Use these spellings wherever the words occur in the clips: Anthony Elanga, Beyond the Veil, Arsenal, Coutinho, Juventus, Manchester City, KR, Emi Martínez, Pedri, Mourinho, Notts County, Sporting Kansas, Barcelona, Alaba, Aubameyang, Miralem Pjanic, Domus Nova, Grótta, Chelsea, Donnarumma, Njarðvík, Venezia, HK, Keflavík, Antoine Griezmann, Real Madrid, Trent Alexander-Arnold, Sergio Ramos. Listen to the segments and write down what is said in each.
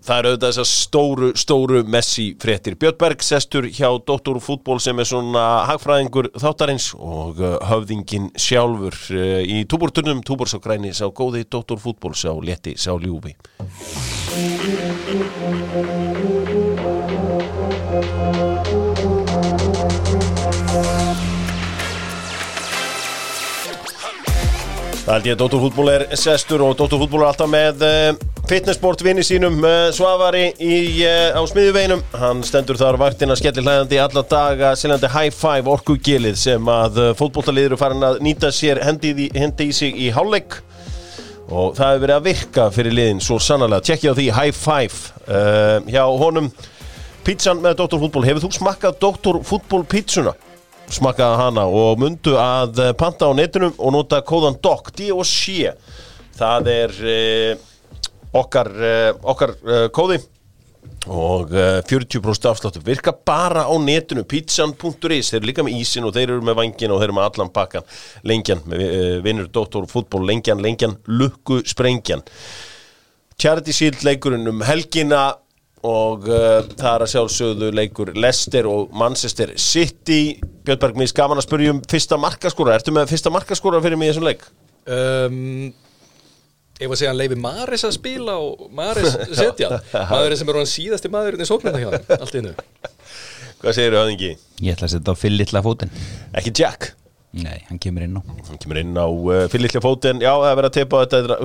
það er auðvitað þessar stóru Messi fréttir. Björn Berg sestur hjá Dr. Fútbol sem svona hagfræðingur þáttarins og höfðingin sjálfur í túborturnum, túbors og græni sá góði, Dr. Fútbol sá létti, sá ljúfi. Það held ég að Dr. Fútbol sestur og Dr. Fútbol alltaf með fitnessportvinni sínum Svavari á Smiðjuveginum. Hann stendur þar vaktina skellihlæðandi alla daga, seljandi high five orkugilið sem að fótboltaliður farin að nýta sér hendi í sig í hálfleik og það hefur verið að virka fyrir liðin svo sannarlega. Tjekkið á því high five hjá honum. Pizzan með Dr. Fútbol, hefur þú smakkað Dr. Fútbol pizzuna? Smakkaði hana og mundu að panta á netinum og nota kóðan DOC, D-O-C. Það okkar kóði og 40% afsláttur virka bara á netinu pizzan.is, þeir líka með ísin og þeir eru með vangin og þeir eru með allan pakkan lengjan, vinnur Dr. Fútbol lengjan, lukku sprengjan Charity Shield leikurinn helgina og það að sjálfsögðu leikur Leicester og Manchester City. Björn Berg, mér gaman að spyrja fyrsta markaskora, ertu með fyrsta markaskora fyrir mig í þessum leik? Ég var að segja hann leiði Maris að spila og Maris setja maðurinn sem hann síðasti maðurinn í sóknarna hjá hann, allt innu. Hvað segirðu, höfðingi? Ég ætla að setja á fyllitla fótinn. Ekki Jack? Nei, hann kemur inn á. Fyllitla fótinn, já, það verið að teipa þetta.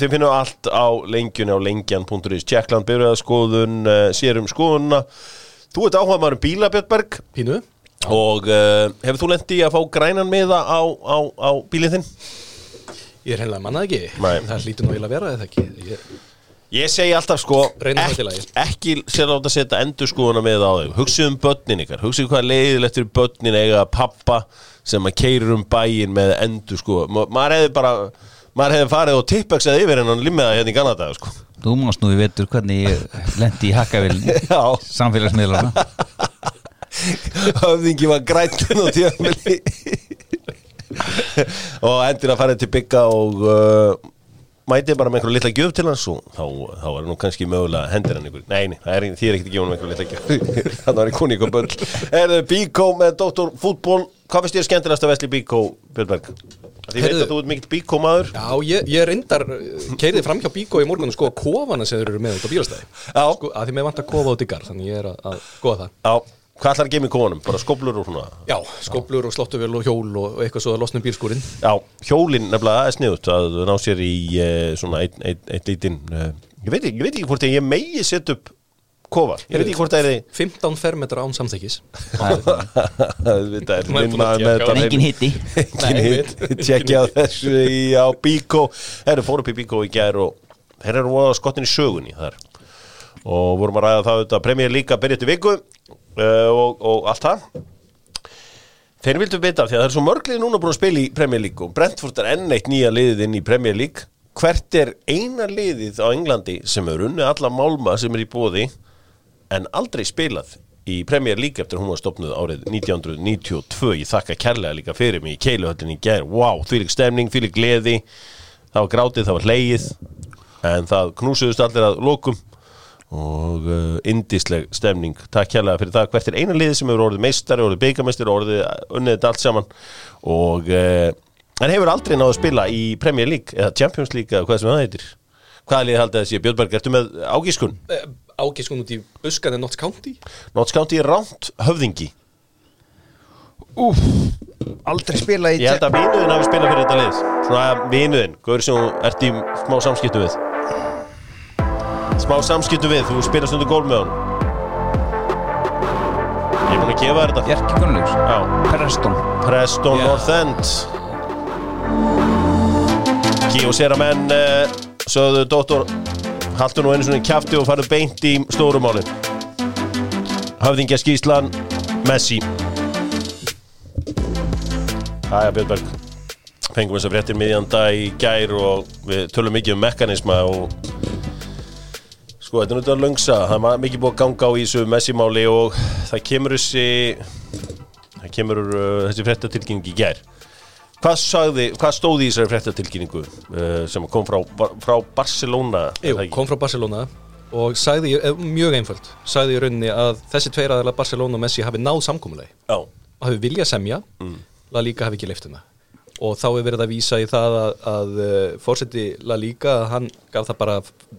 Þið finnum allt á lengjunni á lengjan.is. Jackland, bifræðaskoðun, sérum skoðunna. Þú ert áhuga maður bíla, Björn Berg. Pínu. Og hefur þú lent í að fá grænan miða á bílinn þinn? Ég hreinlega manna ekki, Nei. Það hlýtur nú vel að vera eða ekki Ég segi alltaf ekki sér átt að setja endurskoðuna með á þau Hugsið börnin ykkar, hugsið hvað leiðilegt fyrir börnin eiga pappa sem að keyrir bæinn með endurskoðun Maður hefði farið og tippöxað yfir en hann limmiða hérna í Kanada Þú mást nú vetur hvernig ég lenti í hakavél samfélagsmiðlar Höfðingi var græntinn á tímabili og endur að fara til bygga og mæti bara með einhverja litla gjöf til hans og þá nú kannski mögulega hendir hann ykkur nei, því ekkert að gefa hann einhverja litla gjöf þannig var koni ykkur börn Bíkó með Dr. Fútbol hvað finnst þér skemmtilegast að vesla í Bíkó, Björn Berg? Því veit að þú ert mikill Bíkó maður Já, ég reyndar keyrði fram hjá Bíkó í morgun og skoða kofana sem þeir eru með út á bílastæði að því mig vant að kofa út í garð þannig ég að skoða það Já Hvað ætlar að geyma í kofanum? Bara skóplur og svona? Já, skóplur og sláttuvél og hjól og eitthvað svo að losna bílskúrinn. Já, hjólin nefnilega sniðugt að ná sér í svona einn lítinn. Ég veit ekki hvort ég megi setja upp kofa. Ég veit ekki hvort það 15 fermetra án samþykkis. Það engin hitti. Tjekkja á þessu á Bíkó. Þeir fóru upp í Bíkó í gær og þeir eru voða skottin í sögunni þar. Og vorum að ræða það Premier League að byrja eftir viku. Og allt það þeir vildu vita af því að það svo mörg lið núna búin að spila í Premier League og Brentford enn eitt nýja liðið inn í Premier League hvert eina liðið á Englandi sem unnið alla málma sem í boði en aldrei spilað í Premier League eftir hún var stofnuð árið 1992 ég þakka kærlega líka fyrir mig í keiluhöllinni í gær wow, þvílík stemning, þvílík gleði það var grátið, það var hlegið en það knúsuðust allir að lokum og indisleg stemning takk kærlega fyrir það hvert eina liðið sem hefur orðið meistari, orðið byggameistari orðið unnið þetta allt saman og hann hefur aldrei náð að spila í Premier League eða Champions League eða hvað sem það heitir hvaða liðið haldið þessi Björn Berg, ertu með ágískun? Ágískun út í buskan Notts County? Notts County rámt höfðingi aldrei spila í ég held að vinuðin hafi spilað fyrir þetta lið svona vinuðin, hvað sem ert í smá samskiptum við Smá samskiptu við, þú spila stundu gól með hann Ég búin að gefa þér þetta Bjarki Gunnlaugs Já Preston yeah. North End Kíóseramenn sögðu dóttor Haltu nú einu svona kjafti og farðu beint í stórumálin Höfðingja skýslan Messi Æja Björn Berg Fengum þess að fréttir miðjan dag í gær og við tölum mikið mekanisma og þetta nú langsa, það mikið búið að ganga á í þessu Messi-máli og það kemur þessi fréttatilkynning í gær. Hvað stóð í þessari fréttatilkynningu sem kom frá Barcelona? Jú, kom frá Barcelona og sagði, mjög einföld, sagði í rauninni að þessi tveir aðeila Barcelona og Messi hafi náð samkomulegi og hafi vilja semja, La Liga hafi ekki leyft um það. Og þá verið að vísa í það að forseti La Liga, hann gaf það bara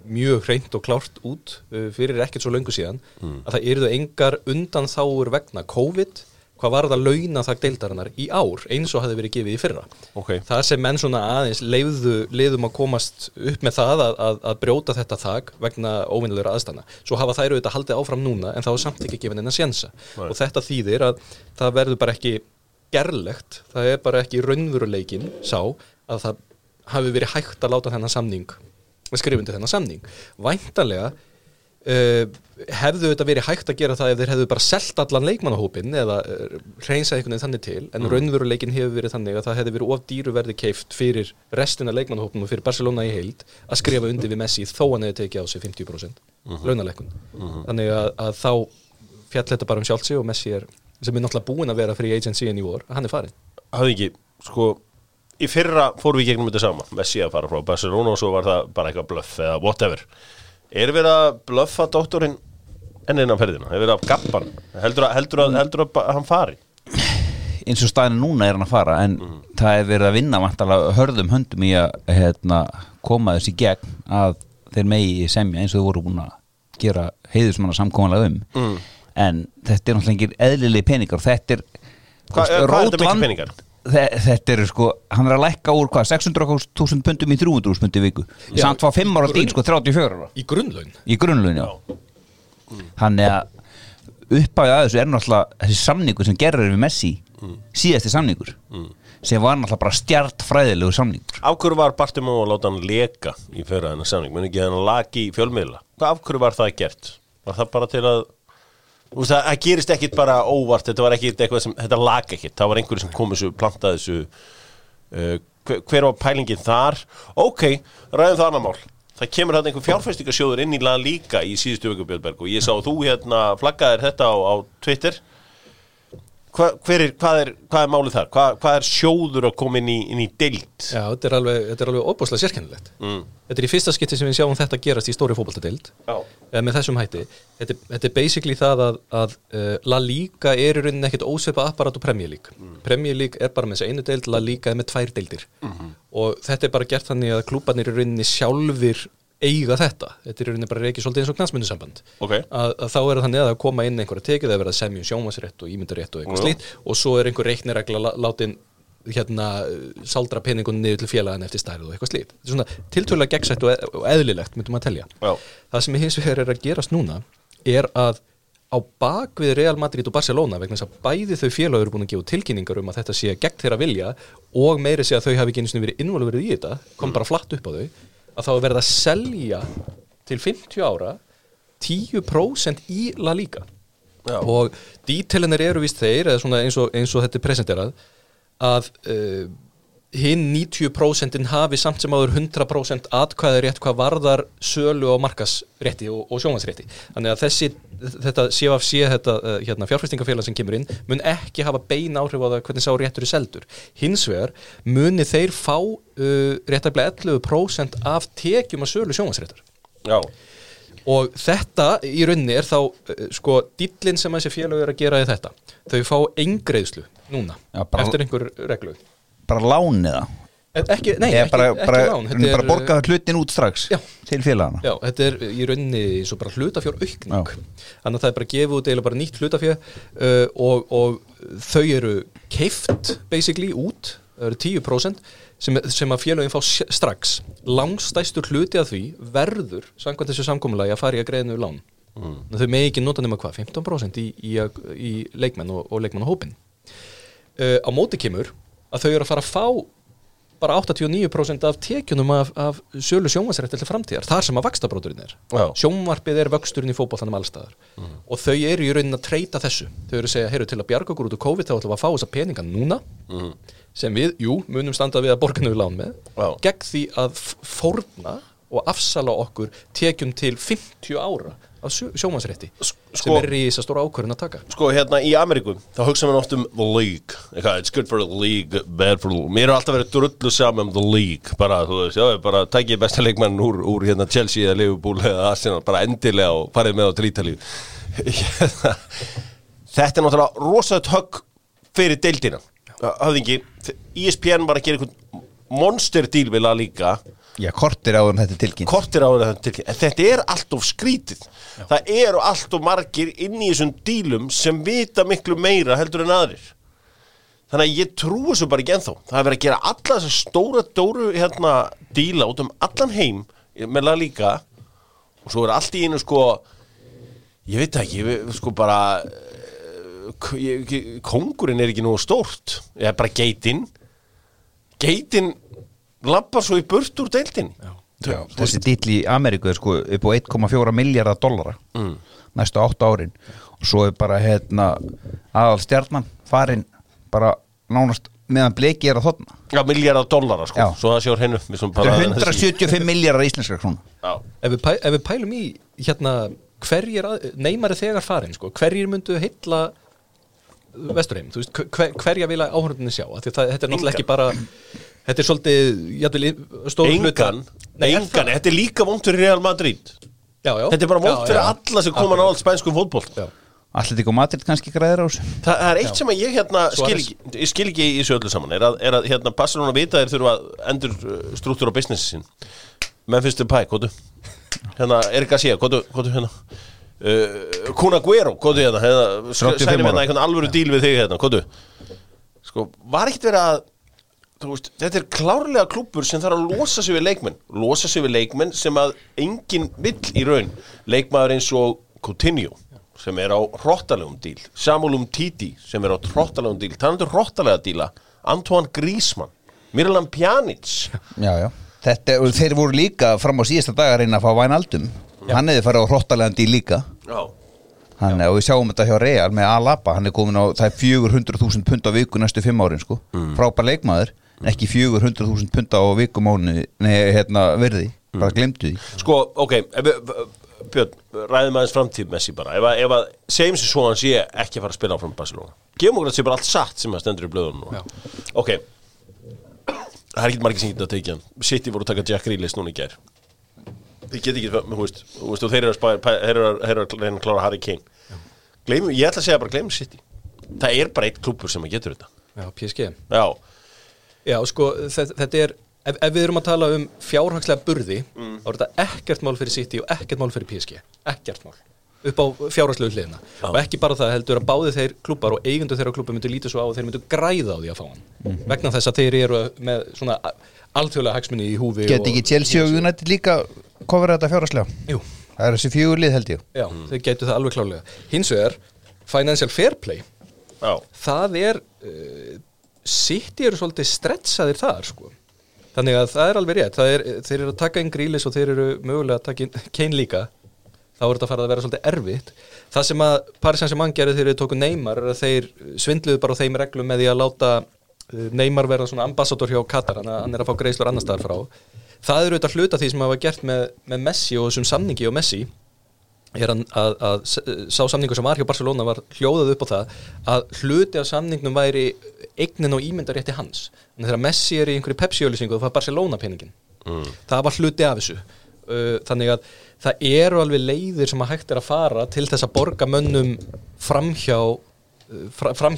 mjög hreint og klárt út fyrir ekkert svo löngu síðan, að það yrðu engar undanþágur vegna COVID, hvað var það launa þak deildarinnar í ár, eins og hafði verið gefið í fyrra. Okay. Það sem menn svona aðeins leiðum að komast upp með það að brjóta þetta þak vegna óvinnilegra aðstæðna. Svo hafa þær auðvitað haldið áfram núna, en þá samt ekki gefin neina sénsa. Right. Og þetta þýðir að það verður bara ekki gerlegt, það bara ekki raunveruleikinn sá að það hafi verið hægt að láta þennan samning, skrifundu þennan samning. Væntanlega hefðu þetta verið hægt að gera það ef þeir hefðu bara selt allan leikmannahópinn eða reynsað einhvern veginn þannig til, en raunveruleikinn hefur verið þannig að það hefði verið of dýru verði keypt fyrir restina leikmannahópnum og fyrir Barcelona í heild að skrifa undir við Messi þó hann hefði tekið á sig 50% launalekkun. Þannig að þá fjall þetta bara Chelsea og Messi sem náttúrulega búin að vera free agency í vor, hann farinn. Hafði ekki, sko, í fyrra fórum við gegnum þetta sama, Messi að fara frá Barcelona og svo var það bara eitthvað bluff eða whatever. Verið að bluffa doktorinn enn innan ferðina? Verið að gabba hann? Heldur að hann fari? Eins og staðinu núna hann að fara, en það verið að vinna vantarlega hörðum höndum í að koma þessi gegn að þeir megi semja eins og þau voru búin að gera heiðismanna samkomulega en þetta náttúrulega engir eðlilegi peningar og þetta hvað þetta mikil peningar? Þetta sko, hann að lækka úr hvað, 600.000 pundum í 300.000 pund í viku samt var 5 ára dýr, sko 34 ára í grunnlaun, já þannig að uppafið að þessu náttúrulega þessi samningur sem gerir við Messi síðasti samningur sem var náttúrulega bara stjartfræðilegur samningur Af hverju var Bartomeu að láta hann leka í fyrra þennan samning, menn ekki hann laki í fjölmiðla Af hverju var það gert? Var það bara til að það gerist ekkert bara óvart, þetta var ekkert eitthvað sem, þetta lag ekkert, það var einhverju sem kom þessu, plantaði þessu, hver var pælingin þar? Okay, ræðum það annað mál, það kemur þarna einhver fjárfestingarsjóður inn í La Liga í síðustu viku Björnberg og ég sá þú flaggaðir þetta á Twitter, hvað er málið þar? Hvað sjóður að koma inn í deild? Já, þetta er alveg óbúslega sérkennilegt. Þetta í fyrsta skipti sem við sjáum þetta gerast í stóri fótboltadeild. Já. Með þessum hætti. Þetta basically það að La Liga í rauninni ekkert ósvipað apparat og Premier League. Premier League bara með þessa einu deild, La Liga með tvær deildir. Og þetta bara gert þannig að klúbbarnir í rauninni sjálfir eiga þetta. Þetta í rauninni bara reikið svolítið eins og knattspyrnusamband. Okay. Að þá það þannig að það koma inn einhverja tekið, það verið að semja sjónvarpsrétt og ímyndarrétt og eitthvað slíkt og svo einhver reikniregla látin saldra peningunum niður til félaganna eftir stærð og eitthvað slíkt. Þetta svona tiltölulega gegnsætt og eðlilegt myndum að telja. Já. Það sem hins vegar að gerast núna að á bak við Real Madrid og Barcelona vegna þess að bæði þau félag eru búin að gefa tilkynningar að þetta sé gegn þeirra vilja og meiri sé að þau hafi ekki einu sinni verið involverið í þetta, kom bara flatt upp á þau að þá verið að selja til 50 ára 10% í La Liga. Já. Og dítelinir eru víst þeir, eða svona eins og þetta presenterað, að hinn 90% hafi samt sem áður 100% atkvæðarétt hvað varðar sölu og markasrétti og sjónvarpsrétti. Þannig að þetta CFC, þetta fjárfestingafélag sem kemur inn, mun ekki hafa bein áhrif á það hvernig sá réttur seldur. Hins vegar muni þeir fá réttæplega 11% af tekjum að sölu sjónvarpsréttar. Já. Og þetta í rauninni þá sko dillinn sem þessi félög að gera í þetta. Þau fá eingreiðslu núna, eftir einhver reglu. Bara lán eða? Ekki lán. Þetta bara borga hlutin út strax til félagana. Já, þetta í rauninni svo bara hlutafjáraukning. Þannig að það bara gefið út eiginlega bara nýtt hlutafjár og þau eru keypt basically út, það eru 10%. Sem að félögin fá strax langstæstur hluti að því verður samkvæmt þessu samkomulagi að fara í að greiða niður lán. Þau megi ekki nota nema hvað 15% í leikmenn og leikmannahópinn. Á móti kemur að þau eru að fara að fá bara 89% af tekjunum af sölu sjónvarpsrétta til framtíðar, þar sem að vaxtabroturinn sjónvarpið vöxturinn í fótboltanum alls staðar. Og þau eru í rauninni að treyta þessu, þau eru að segja, til að bjarga okkur út úr COVID þá ætlum við að fá þessa peninga núna sem við, munum standa við að borga niður lán með gegn því að fórna og afsala okkur tekjum til 50 ára af sjómannsrétti sem í þessa stóra ákvörðun að taka. Sko, hérna í Ameríku, þá hugsa við oft the league. It's good for the league, bad for the league. Mér alltaf verið drullu saman the league. Bara, þú veist, já, bara tækið besta leikmann úr hérna Chelsea eða Liverpool eða Arsenal, bara endilega og farið með á til Ítalíu. Þetta náttúrulega rosaðt högg fyrir deildina. Höfðingi, ESPN var að gera einhvern monster deal við La Liga. Já, kortir áður þetta tilkynnt. En þetta allt of skrítið. Já. Það allt of margir inn í þessum dílum sem vita miklu meira heldur en aðrir. Þannig að ég trúi þessu bara ekki ennþá. Það verið að gera alla þessa stóru hérna díla út allan heim með La Liga og svo allt í einu sko, ég veit ekki, sko bara, kóngurinn ekki nógu stórt. Ég bara geitin. Geitin labbar svo í burt úr deildinni. Já, þessi díll í Ameríku sko upp á $1.4 milljarða næstu 8 árin. Og svo bara hérna aðalstjarnan farin bara nánast meðan bleki að þotna. Já, $1 milljarða sko. Já. Svo það séur hennu. Þetta 175 milljarðar íslenskra króna. Já. Ef við pælum í hérna hverjir Neymar þegar farin sko, hverjir myndu heilla Vesturheim, þú veist, hverja vil að áhörðunni sjá, af því að þetta náttúrulega ekki bara þetta svolítið, jafnvel stór hlutan. Engan, þetta líka vont fyrir Real Madrid. Já. Þetta bara vont fyrir alla sem koma nálægt spænskum fótbolta. Já. Atlético Madrid kannski græðir á þessu. Það eitt sem að ég skil ekki í þessu öllu saman, að hérna Barcelona vita þurfa að endur struktúra businessin. Memphis Depay, hvað hérna Eric Garcia, hvað hérna Kun Agüero, hvað hérna, særum hérna einhvern alvöru díl við þig hérna, hvað sko, var ekkert verið að þú veist, þetta klárlega klúbbur sem þarf að losa sig við leikmenn sem að engin vill í raun, leikmaður eins og Coutinho, sem á hrottalegum díl, Samuel Umtiti sem á hrottalegum díl, þannig hrottalega díla, Antoine Griezmann, Miralem Pjanic. Já. Þetta, þeir voru líka fram á síðasta dag að reyna að fá Wijnaldum. Já. Hann hefði farið á hrottalegandi í líka. Já. Og við sjáum þetta hjá Real með Alaba, hann komin á, það £400,000 á viku næstu 5 árin, sko. Frábær leikmaður, en ekki £400,000 á viku mánuði, verði, bara gleymdu því. Sko, Björn, ræðum aðeins framtíð Messi bara, ef að segjum sig svo hann sé ekki að fara að spila áfram Barcelona. Gefum okkur að sé bara allt satt sem að stendur í blöðunum núna. Það ekki margir sem geta að tekja hann. City voru að taka Jack Grealish núna í gær. Þið geta ekki, þú veist, og þeir eru að klára Harry Kane. Ég ætla að segja bara gleymum City. Það bara eitt klúbbur sem að getur þetta. Já, PSG. Já, sko, þetta ef við erum að tala fjárhagslega burði, þá þetta ekkert mál fyrir City og ekkert mál fyrir PSG. Ekkert mál. Upp á fjárhagslegu hliðina. Og ekki bara það heldur að báði þeir klúbbar og eigendur þeirra klúbba myndu líta svo á og þeir myndu græða á því að fá hann. Vegna þess að þeir eru með svona alþjóðlega hagsmuni í húfi. Geti ekki Chelsea og United líka kofra þetta fjárhagslega? Jú. Það þessi 4 lið held ég. Já, þeir gætu það alveg klárlega. Hins vegar, financial fair play, það City eru svolítið stretsaðir þar, sko. Þannig að það alveg rétt. Þeir eru að taka inn Grealish og þeir eru mögulega að taka inn Kane líka. Þá þetta farið að vera svolítið erfitt. Það sem að Paris Saint-Germain gerði þegar þeir tóku Neymar að þeir svindluðu bara á þeim reglum með því að láta Neymar vera svona ambassador hjá Katar, hann að fá greiðslur annars staðar frá. Það auðvitað hluta því sem hafa gert með Messi og þessum samningi og Messi að sá samningur sem var hjá Barcelona var hljóðað upp á það að hluti af samningnum væri eignin og ímyndarrétti hans. En þegar Messi í einhverri Pepsi-auglýsingu þá fær Barcelona peninginn. Það var hluti af þessu. Þannig að það alveg leiðir sem að hægt að fara til þess að borga mönnum framhjá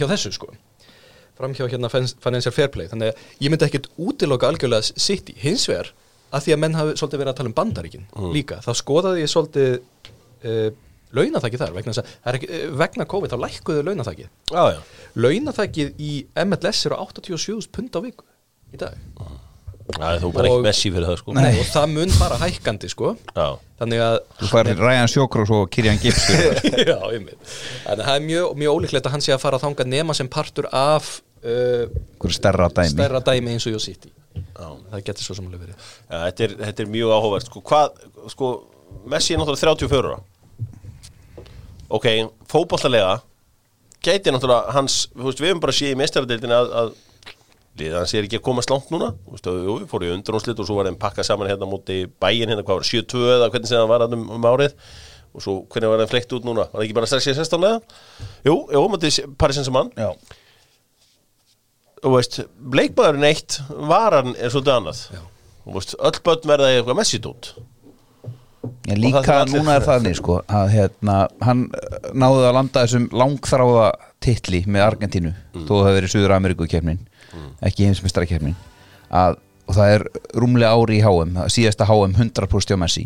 þessu sko. Framhjá hérna financial fair play. Þannig að ég myndi ekkert útiloka algjörlega City. Hins vegar að því að menn hafi svolítið verið að tala Bandaríkin líka. Þá skoðaði ég svolítið launaþakið þar vegna þess að vegna COVID þá lækkuðu launaþakið. Já. Launaþakið í MLS á £87 á viku í dag. Þú bara ekki Messi fyrir það sko. Nei. Og það mun bara hækkandi sko. Já. Þannig að þú farir Ryan Sjókrós og Kylian Gibbs. Já, einmitt. En það mjög, mjög ólíklegt að hann sé að fara að þanga nema sem partur af stærra dæmi eins og City. Já. Það getur svo sem alveg verið. Já, þetta mjög áhugavert sko. Hvað Messi náttúrulega 34 ára. Okay, fótboltalega gæti náttúrulega hans, við höfum bara séð í meistaradeildinni að liðan sér ekki að komast langt núna, við fórum í undanúrslit og svo var þeim pakkað saman hérna móti bæinn hérna, hvað var 7-2 eða hvernig sem það var hann um árið og svo hvernig var þeim fleygt út núna, var það ekki bara strax í 16 eða? Jú, móti Paris Saint-Germain. Já. Og veist, leikmaðurinn eitt, varan svolítið annað. Já. Og veist, öll börn verða í eitthvað Messi dót. Já, líka núna þannig sko að hann náði að landa þessum langþráða titli með Argentínu, þó það hefur verið Suður-Ameríku keppnin, ekki heimsmeistarakeppnin. Og það rúmlega ári í HM, síðasta HM 100% hjá Messi.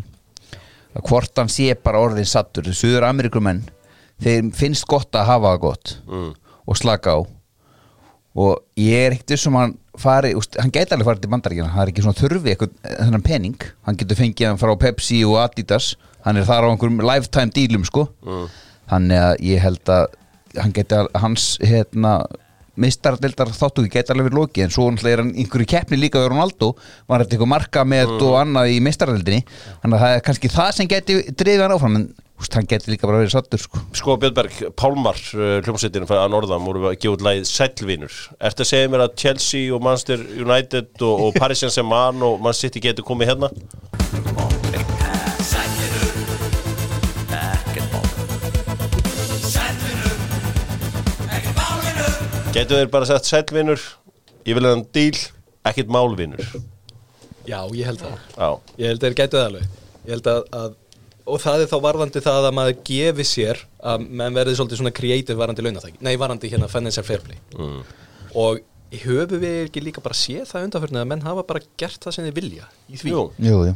Að hvort hann sé bara orðin sattur, Suður-Ameríkumenn, þeir finnst gott að hafa það gott og slaka á. Og ég ekkert sem hann fari, hann gæti alveg farið til Bandaríkjanna, hann ekki svona þurfi eitthvað þennan pening, hann getur fengið hann frá Pepsi og Adidas, hann þar á einhverjum lifetime dealum sko, þannig að ég held að hann gæti hans meistaradeildar þátttöku gæti alveg verið lokið, en svo hann einhverju keppni líka við Ronaldo, var þetta eitthvað markamet og annað í meistaradeildinni, þannig að það kannski það sem gæti drifið hann áfram, en hann gæti líka bara verið sattur sko. Sko Björnberg, Pálmar hljómsveitin að norðan voru að gefa út lagið Sælvinur. Ertu að segja mér að Chelsea og Manchester United og Paris Saint-Germain og Man City getur komið hérna? Getur þeir bara sagt Sælvinur, ég vil hann díl, ekkert málvinur. Já, ég held það. Já. Ég held þeir getur það alveg. Ég held að og það þá varðandi það að maður gefi sér að menn verði svolítið svona creative varðandi launatæki, varðandi hérna financial fair play og höfum við ekki líka bara séð það undanförnið að menn hafa bara gert það sem þið vilja í því jú.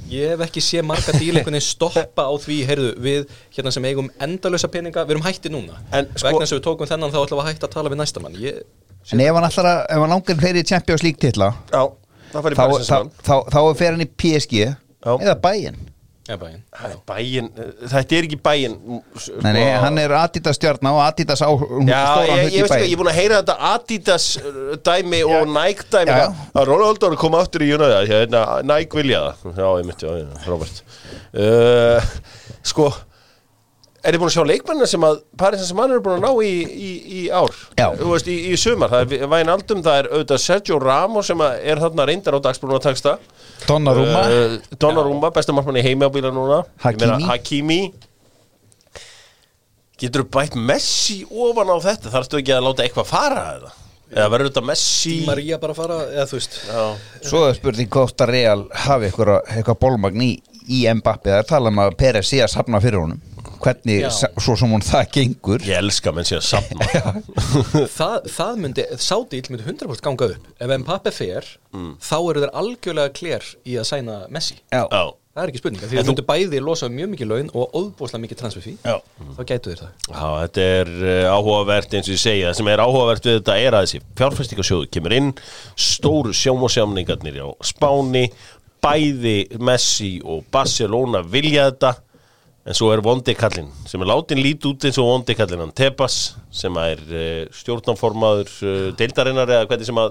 Ég hef ekki séð marga díleikunni stoppa á því, heyrðu, við hérna sem eigum endalösa peninga, við erum hætti núna en vegna sem við tókum þennan þá ætlum við að hætta að tala við næsta mann en ef hann alltaf, ef hann langar fleiri Champions League titla þá fer hann í PSG eða Bayern Bæinn, þetta ekki bæinn Nei, hann Adidas stjörna og Adidas á ég veist ekki, ég búin að heyra þetta Adidas dæmi og Nike dæmi að Ronaldo koma aftur í United Nike vilja það, Robert sko þið búin að sjá leikmennina sem að Paris Saint-Germain búin að ná í ár veist, í sumar, það Wijnaldum, það auðvitað Sergio Ramos sem að þarna reyndar á dagsbrúna taksta Donnarumma, besta markmann í heimi á bíla núna Hakimi Getur bætt Messi ofan á þetta, þarftu ekki að láta eitthvað fara eða? Eða verður þetta Messi María bara fara, eða þú veist Svo spurning hvort að Real hafi eitthvað bólmagn í Mbappé, það talað að Perez sé að safna fyrir honum hvernig, svo sem hún það gengur ég elska menn sé að safna það myndi, sá díl myndi 100% ganga upp, ef Mbappé fer þá eru þeir algjörlega klér í að sæna Messi það ekki spurninga, því það myndi bæði losa mjög mikið laun og óbúslega mikið transfer fee þá gætu þeir það þetta áhugavert eins og ég segja, það sem áhugavert við þetta að þessi fjárfestingasjóður kemur inn, stóru sjómasjáningarnir á Spáni, bæði Messi og Barcelona vilja þetta En svo vondi kallinn, sem látin lít út eins og vondi kallinn, hann Tebas, sem stjórnarformaður deildarinnar eða hvernig sem má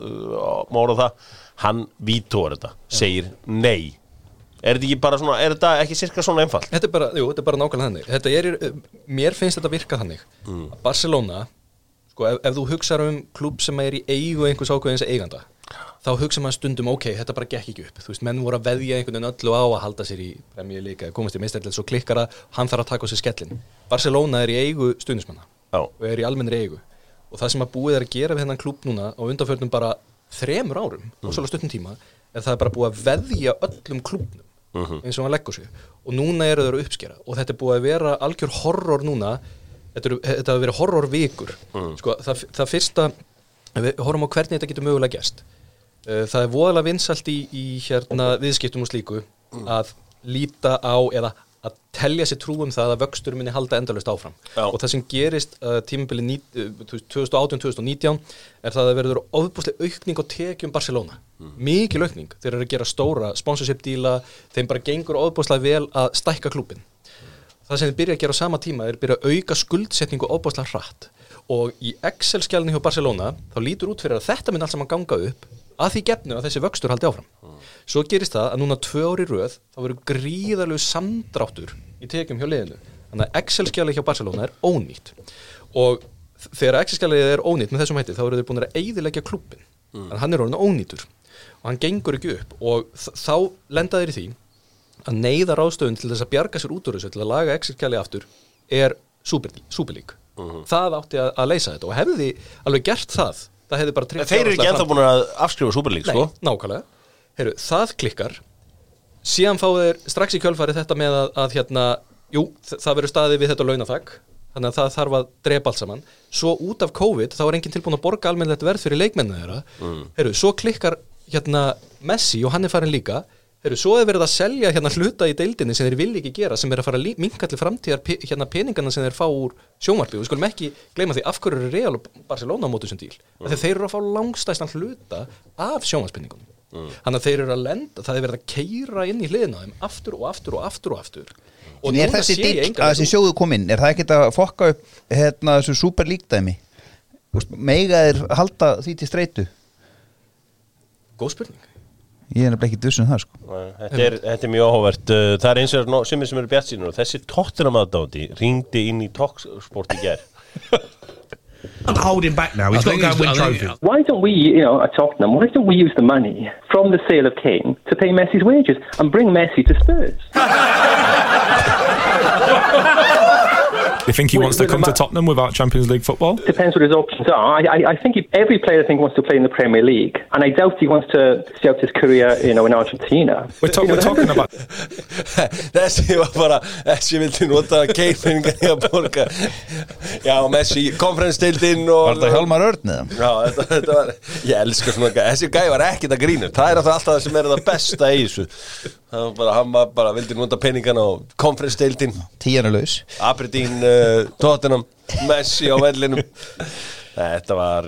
orða það, hann vítóar þetta, segir nei. Þetta ekki bara svona, þetta ekki sirka svona einfalt? Þetta bara nákvæmlega þannig. Mér finnst þetta virka þannig. Barcelona, sko, ef þú hugsar klúbb sem í eigu einhvers ákveðins eiganda, þá hugsa maður stundum, þetta bara gekk ekki upp. Þú veist, menn voru að veðja einhvern veginn öllu á að halda sér í Premier League, komast í meistaradeildina, svo klikkar að hann þarf að taka á sig skellin. Barcelona í eigu stuðningsmanna og í almennri eigu. Og það sem að búið að gera við þennan klúbb núna á undanförnum bara 3 árum og svolítið stuttum tíma, það bara búið að veðja öllum klúbbnum eins og hann leggur sig. Og núna eru þeir að uppskera og þetta búið að vera algjör horror núna. Þetta hefur verið horrorvikur. Sko, það fyrsta við horfum á hvernig þetta getur mögulega gerst. Það voðalega vinsælt í viðskiptum og slíku að líta á eða að telja sér trú það að vöxtur minni halda endalaust áfram. Og það sem gerist tímabili 2018-2019 það að verður ofboðsleg aukning á tekjum Barcelona. Mikil aukning. Þeir eru að gera stóra sponsorship díla, þeim bara gengur ofboðslega vel að stækka klúbbinn. Það sem þeir byrja að gera á sama tíma byrja að auka skuldsetningu ofboðslega hratt. Og í Excel-skjalinu hjá Barcelona þá lítur út fyrir að þetta minn allt saman ganga upp að því gefnu að þessi vöxtur haldi áfram. Svo gerist það að núna 2 ár í röð þá verður gríðarlegu samdráttur í tekjum hjá liðinu. Þannig að Excel-skjalið hjá Barcelona ónýtt. Og þegar Excel-skjalið ónýtt með þessum hætti þá eru þeir búin að eyðileggja klúbbinn. en hann orðinn ónýtur og hann gengur ekki upp og þá lenda þeir í því að neyða ráðstöfun til þess að bjarga sér út úr þessu til að laga exit-kjali aftur Superleague. Það átti að leysa þetta og hefði alveg gert það hefði bara tryggt. Þeir eru ekki ennþá búin að afskrifa Superleague sko? Nei, nákvæmlega. Heyrðu, það klikkar síðan fá þeir strax í kjölfarið þetta með að hérna, jú, það verður staðið við þetta launaþak þannig að það þarf að drepa allt saman svo út af COVID þá enginn tilbúin að borga almennilegt verð fyrir leikmennina þeirra heyrðu, svo klikkar hérna Messi og hann farinn líka heyrðu, svo verið að selja hérna hluta í deildinni sem þeir vilja ekki gera sem að fara að minnka til framtíðar hérna peningana sem þeir fá úr sjónvarpi og við skulum ekki gleyma því af hverju Real og Barcelona á móti þessum díl þegar þeir eru að fá langstæstan hluta af sjónvarpspeningunum þannig að þeir eru að lenda það verið að keyra inn í hliðina þeim aftur og aftur og þessi díll að þessi sjóðu kom inn það ekki að fokka upp hérna þessu Super League dæmi mega halda því til streitu góð spurning ég nefnilega ekki duss það sko þetta mjög áhugavert það eins og sumir sem eru bjartsýnir og þessi Tottenham aðdáandi ringdi inn í Talksport í gær I'm holding back now. He's got to go and win trophies. Why don't we, at Tottenham, why don't we use the money from the sale of Kane to pay Messi's wages and bring Messi to Spurs? You think he wants to come to Tottenham without Champions League football? Depends what his options are. I think every player wants to play in the Premier League, and I doubt he wants to see out his career, in Argentina. We're talking about. Þessi var bara Messi vildi nota keipingar í að borga. Já, Messi konferensdeildin og. Var það Hjálmar Örn eða? Já, þetta var. Ég elska svona gæði. Þessi gæði var ekkert að grínast. Það alltaf það sem það besta í þessu. Hann var bara vildi nota peningana og konferensdeildin. 10 laus. Aberdeen Tottenham, Messi á vellinum Þetta var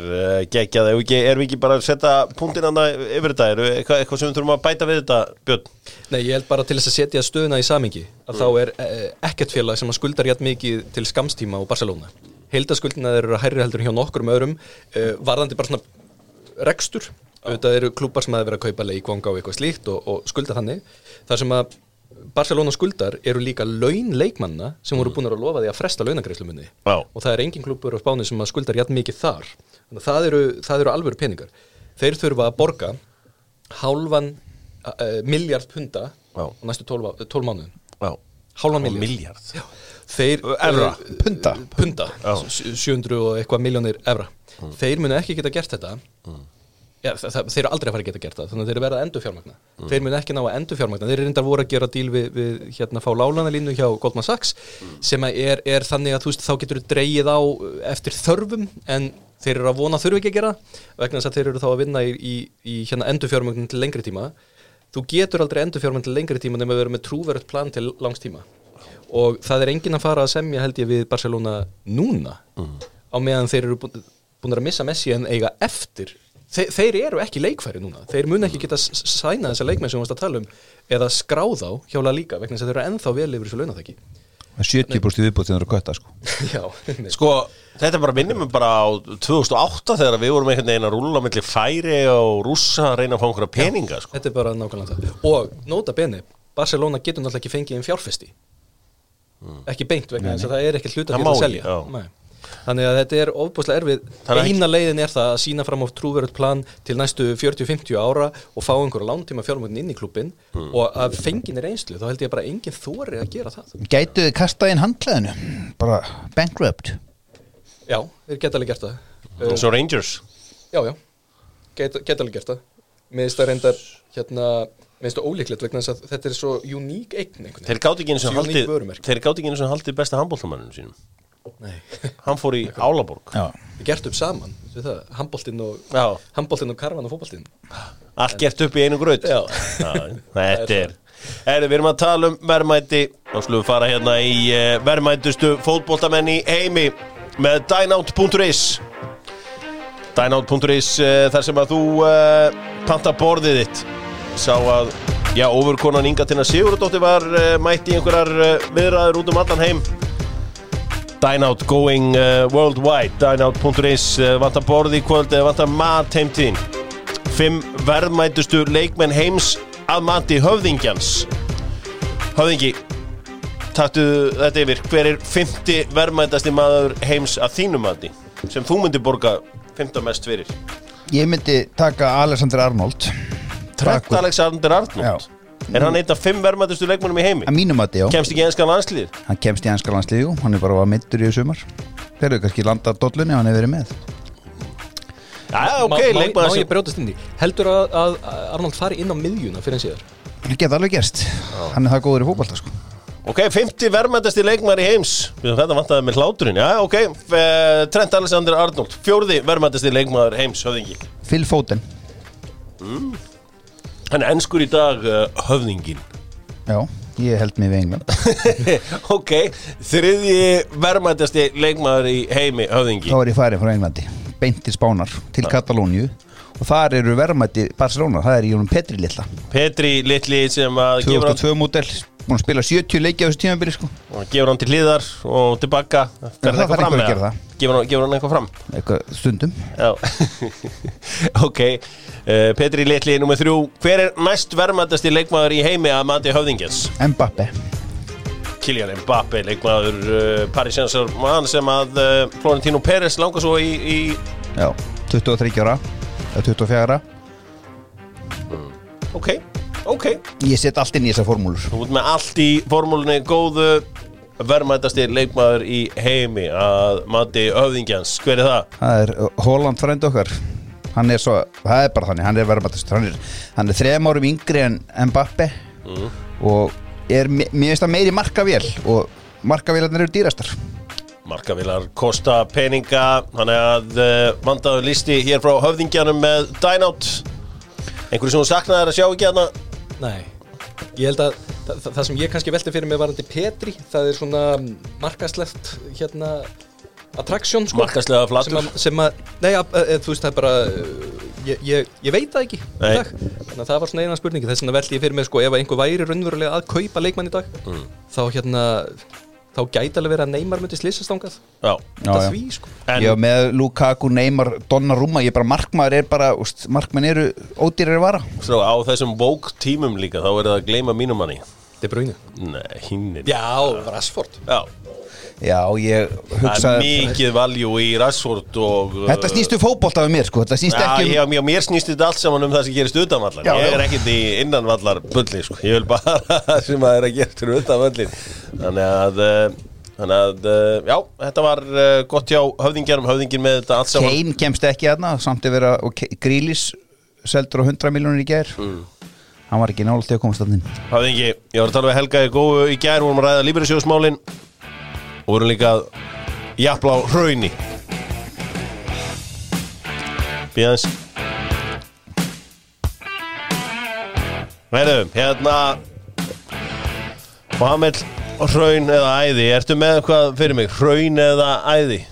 geggjað við ekki bara að setja punktinn þarna yfir þetta eitthvað sem við þurfum að bæta við þetta, Björn? Nei, ég held bara til þess að setja stöðuna í samhengi að þá ekkert félag sem skuldar jafn mikið til skamstíma og Barcelona heildarskuldina eru hærri heldur hjá nokkrum öðrum varðandi bara svona rekstur auðvitað eru klúbbar sem að vera að kaupa leikvang á eitthvað slíkt og skulda þannig þar sem að Barcelona skuldar eru líka laun leikmanna sem voru búin að lofa því að fresta launagreiðslumunni og það engin klúbbur á Spáni sem skuldar jafn mikið þar þannig að það eru alvöru peningar þeir þurfa að borga hálfan miljard punda á næstu 12 mánuðum hálfan miljard punda 700 og eitthvað milljónir evra þeir munu ekki geta gert þetta þeir eru aldrei að fara að geta gert það þannig að þeir eru verið að endurfjármagna þeir munu ekki ná að endurfjármagna þeir eru reyndar voru að gera díl við hérna fá lánalínu hjá Goldman Sachs sem er þannig að þá getur þú dregið á eftir þörfum en þeir eru að vona þurfi ekki að gera vegna þess að þeir eru þá að vinna í hérna endurfjármagna til lengri tíma þú getur aldrei endurfjármagna til lengri tíma nema að vera með trúverðugt plan til langs tíma og það enginn að fara að semja held ég við Barcelona núna á meðan þeir eru búnir að missa Messi en eiga eftir Þeir eru ekki leikfæri núna. Þeir munu ekki geta sæna þessa leikmenn sem við varst að tala eða skrá þá hjá La Liga vegna þess að þeir eru ennþá vel yfir þessu launaþæki. 70% viðbót þeir eru að kötta sko. Já. Þetta bara minnir mig bara á 2008 þegar við vorum einhvern veginn að rúlla milli færi og rússa að reyna að fá einhverja peninga sko. Þetta bara nákvæmlega það. Og nota bene, Barcelona getur náttúrulega ekki fengið fjárfesti. Ekki beint vegna þess að það ekki hlutafélag að selja. Nei. Þannig að þetta ofboðslega erfið eina leiðin það að sýna fram á trúverðugt plan til næstu 40-50 ára og fá einhverja lántíma fjármagn inn í klúbbinn og að fenginni reynslu þá held ég bara enginn þori að gera það Gætu kasta inn handklæðinu bara bankrupt Já, þeir geta alveg gert það Svo Rangers Já, geta alveg gert það Miðst að reynda hérna minnst ólíklegt vegna þess að þetta svo uník eign Þeir gátu ekki eins og haldið besta handboltamanninu sínum Nei. Hann fór í Álaborg Við gert upp saman handboltinn og karvan og fótboltinn Allt gert upp í einu graut Við erum að tala verðmæti Þá slum við fara hérna í verðmætustu fótboltamenn í heimi með dynout.is Dynout.is þar sem að þú panta borðið þitt Sá að ofurkonan Ingatinna Sigurðardóttir var mætt í einhverjar viðræður út allan heim Dynout going worldwide Dynout.is vantar borð í kvöld vantar mat heim til þín 5 verðmætustu leikmenn heims að mati Höfðingi taktu þetta yfir hver 5. Verðmætasti maður heims að þínu mati sem þú myndir borga 5. Mest fyrir Ég myndi taka Alexander-Arnold. Trent Alexander-Arnold? Hann einn af 5 verðmætustu leikmönnum í heimi? Að mínum mati, já. Kemst ekki í enska landslið? Hann kemst í enska landslið, jú. Hann bara var meiddur í sumar. Þeir eru kannski landa dollunni ef hann hefur verið með. Já, ok, leikmaður. Má ég brjótast inn í? Heldur að Arnold fari inn á miðjuna fyrir hans síðar? Hann geta alveg gerst. Hann það góður í fótbolta, sko. Ok, 50 verðmætasti leikmaður í heims. Þetta vantaði með hláturinn. Já, ok. Trent Alexander-Arnold, 4. verðmætasti leikmaður heims, höfðingi. Phil Foden. Hann enskur í dag höfðingin. Já, ég held mig við England. Ok, 3. verðmætasti leikmaður í heimi, höfðingi. Þá ég farið frá Englandi. Beint til Spánar, til Katalóníu. Og þar eru verðmæti Barcelona, það í honum Pedri litla. Pedri litli sem að 2002 módel, búin að spila 70 leiki á þessu tímabili sko. Og hann gefur hann til hliðar og tilbaka. Það eitthvað fram að gera það. Gefur hann eitthvað fram? Eitthvað stundum. Já. Ok, Pedri litli númer 3. Hver næst verðmætasti leikmaður í heimi að mati höfðingjans? Mbappé. Kylian Mbappé, leikmaður Paris Saint-Germain sem að Florentino Perez langar svo í... Já, 23 ára. 24 Ok Ég set allt inn í þessar formúlur Þú út með allt í formúlunni góðu verðmætasti leikmaður í heimi að mati höfðingjans Hver það? Það Holland frændi okkar Hann svo, það bara þannig, hann verðmætasti Hann 3 árum yngri en Mbappé Og mér finnst það meiri markavél Og markavélarnir eru dýrastar Markavélar kosta peninga þannig að vandaðu listi hér frá höfðingjanum með Dynout einhverju sem hún saknaði að sjá ekki hérna? Nei, ég held að það sem ég kannski velti fyrir mig varandi Petri það svona markaslegt hérna attraction sko markaslega flatur nei, þú veist það bara ég veit það ekki í dag þannig að það var svona eina spurningi þess vegna velti ég fyrir mig sko ef einhver væri raunverulega að kaupa leikmann í dag þá þá gæti alveg verið að Neymar myndi slissastangað. Já. Því, sko. Já, með Lukaku, Neymar, Donnarumma, ég bara markmaður bara, markmenn eru ódýrari vara. Svo á þessum vók tímum líka, þá það að gleyma mínum manni. De Bruyne? Nei, hinn Já, Rashford. Já, ég hugsaði... mikið valjú í Rashford og... Þetta snýstu fótbolta við mér, sko. Þetta snýstu ekki... Já, mér snýstu þetta allt saman það sem gerist utanvallar. Ég ekkert í innanvallar bulli, sko. Ég vil bara sem að að gera fyrir utanvallin. Þannig að, já, þetta var gott hjá höfðingin með þetta allt saman. Kane kemst ekki hérna, samt að vera... Og Grealish seldur á 100 milljónir í gær. Hann var ekki nálægt til að komast þarna inn. Höfðingi, ég var að tala við Helga í góðu í gær, vorum að ræða lífeyrissjóðsmálin. Og vorum líka að japla á hrauni. Bíðans. Verðum, hérna... Mohamed, hraun eða æði. Ertu með hvað fyrir mig? Hraun eða æði?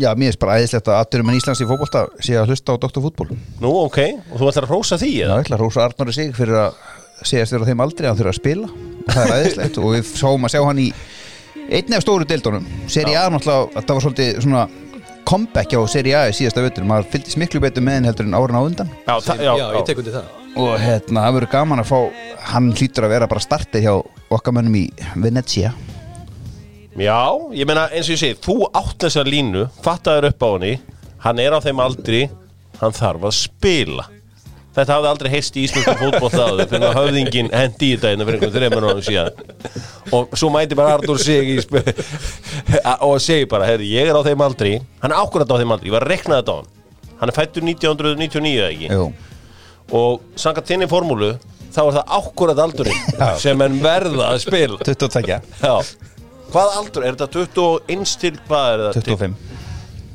Já, mér bara æðislegt að atvinnumenn Íslands í fótbolta sé að hlusta á Dr. Fútbol. Nú, ok. Og þú ætlar að hrósa því, eða? Já, ég ætlar að hrósa Arnóri sig fyrir að segja þér á þeim aldrei að hann þurfa að spila. Það æðislegt. Og við sáum að sjá hann í... Einn af stóru deildunum, Serie A náttúrulega, þetta var svolítið svona comeback á Serie A í síðasta vetur, maður fylgdist miklu betur með heldur en árin á undan. Já, ég tek undir það. Og hérna, það verður gaman að fá, hann hlýtur að vera bara startið hjá okkar mönnum í Venezia. Já, ég meina eins og ég segi, þú átt þessa línu, fattaður upp á henni, hann á þeim aldri, hann þarf að spila. Þetta hafði aldrei heyrst í íslenskum fótbolta áður fyrir að höfðingin hendi í daginn fyrir einhverjum 3 árum síðan. Og svo mæti bara Arnór sig og segi bara, heyrðu, ég á þeim aldri. Hann akkúrat á þeim aldri, ég var að rekna þetta á hann. Hann fæddur 1999 eða ekki? Jú. Og samkvæmt þinni formúlu, þá það akkúrat aldurinn sem verða að spila. 22. Já. Hvað aldur? Þetta 21 til hvað þetta? 25.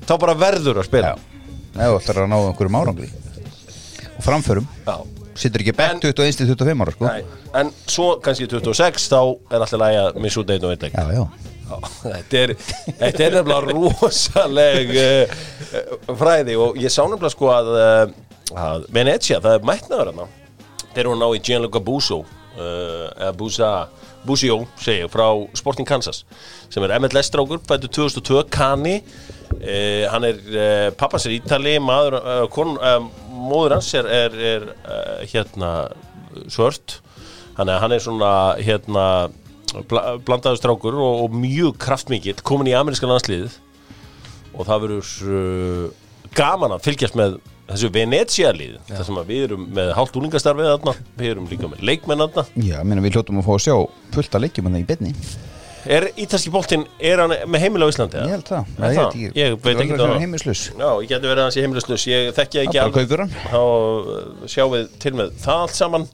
Þá bara verður að spila. Já. Nei, þú ætlar að ná einhverjum árangri. Og framförum. Já. Sittur ekki back 21 til 25 ára, sko. Nei. En svo kannski 26 þá alltaf lagi að missa út einn og einn leik. Já. Þetta nefnilega rosaleg fræði og ég sá nefnilega sko að Venezia, það mætnaður þarna. Þeir voru að ná í Gianluca Busso, Busio, segja, frá Sporting Kansas, sem MLS-strákur, fæddur 2002, Kani, hann pappa sér Ítali, maður, móður hans hérna svört þannig að hann svona hérna blandaður strákur og mjög kraftmikill kominn í ameríska landsliðið og það verður gaman að fylgjast með þessu Venecia-lið, þar sem að við erum með hálft úlingastarfið þarna, við erum líka með leikmenn þarna. Já, ég meina við hljótum að fá að sjá fullt af leikjum þarna í beinni. Ítalski boltinn, hann með heimili á Íslandi? Ég held það, það ég ekki. Ég veit ekki það. Heimilislaus. Já, ég geti verið hans í heimilislaus, ég þekki ekki alveg. Þá sjáum við til með það allt saman.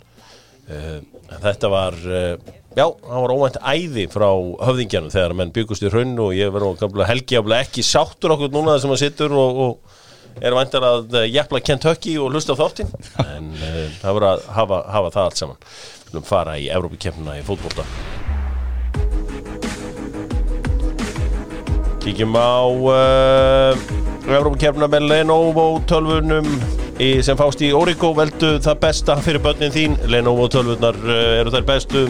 Þetta var, já, hann var óvænt æði frá höfðingjanum þegar menn byggust í hraun og ég verið helgjaflega ekki sáttur okkur núna sem hann situr og væntar að jafla Kentucky og hlusta á þáttinn en það var að hafa það allt saman. Við viljum fara í Evrópukeppnina í fótbolta. Kíkjum á Evrópukeppnina með Lenovo tölvunum sem fást í Origo veldu það besta fyrir börnin þín. Lenovo tölvurnar eru þær bestu.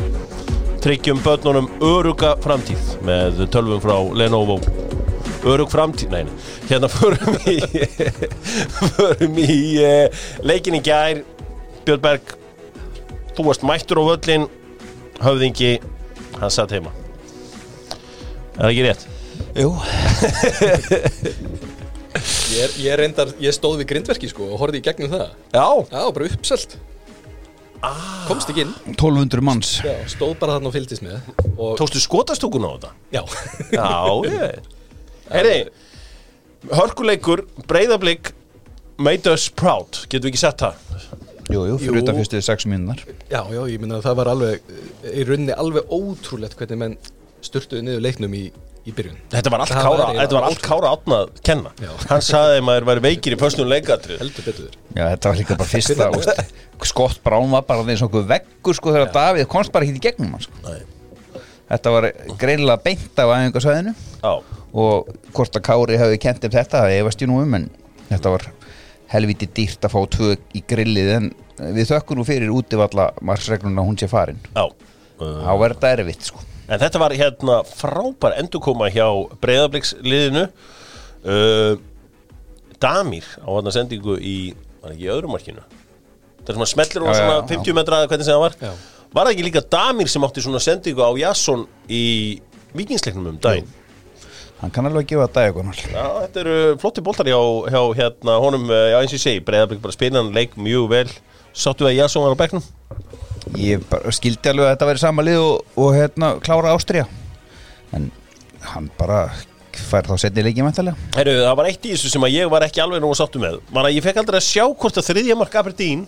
Tryggjum börnunum örugga framtíð með tölvum frá Lenovo. Örug framtíð, nei, hérna förum í leikin í gær, Björn Berg, þú varst mættur á völlinn, höfðingi, hann satt heima. Það ekki rétt? Jú. Ég stóð við grindverki sko og horfði í gegnum það. Já. Já, bara uppselt. Komst ekki inn 1200 manns Já, stóð bara þarna og fylgdist með og... Tókstu skotastúkun á þetta? Já. Já, ég hörkuleikur, Breiðablik, made us proud, getum við ekki sett það? Jú, fyrir utan fyrstu 6 mínútur Já, ég meina að það var alveg, í rauninni alveg ótrúlegt hvernig menn sturtuðu niður leiknum í byrjun Þetta var allt Kára Árna að kenna já. Hann sagði að maður væri veikir í föstum leikatrið Heldur betur Já, þetta var líka bara fyrsta Skott Brown var bara eins og okkur veggur sko, þegar Davíð komst bara ekki í gegnum hann sko. Þetta var greinilega beint af æfingasvæðinu Já og hvort að KR hefði kennt þetta það efast ég nú en þetta var helvíti dýrt að fá 2 í grillið en við þökkum nú fyrir útivalla marksregluna hún sé farin Já þá var þetta erfitt sko En þetta var hérna frábær endurkoma hjá Breiðabliksliðinu Damir á þarna sendingu í var ekki í öðru markinu þar sem hann smellir og svona 50 metra eða hvernig sem það var já. Var það ekki líka Damir sem átti svona sendingu á Jason í Víkingsleiknum daginn já. Hann kann alveg gefa dag eitthvað Já, þetta eru flotti boltar hjá hérna honum Já, eins og ég segi, Breiðablik bara spila hann leik mjög vel Sáttu að Jason var á bekknum? Ég bara skildi alveg að þetta væri sama lið og hérna klára Ástría En hann bara fær þá setni leikið mæntalega Heru, það var eitt í þessu sem að ég var ekki alveg nógu sáttu með Var að ég fekk aldrei að sjá hvort að 3. mark Aberdeen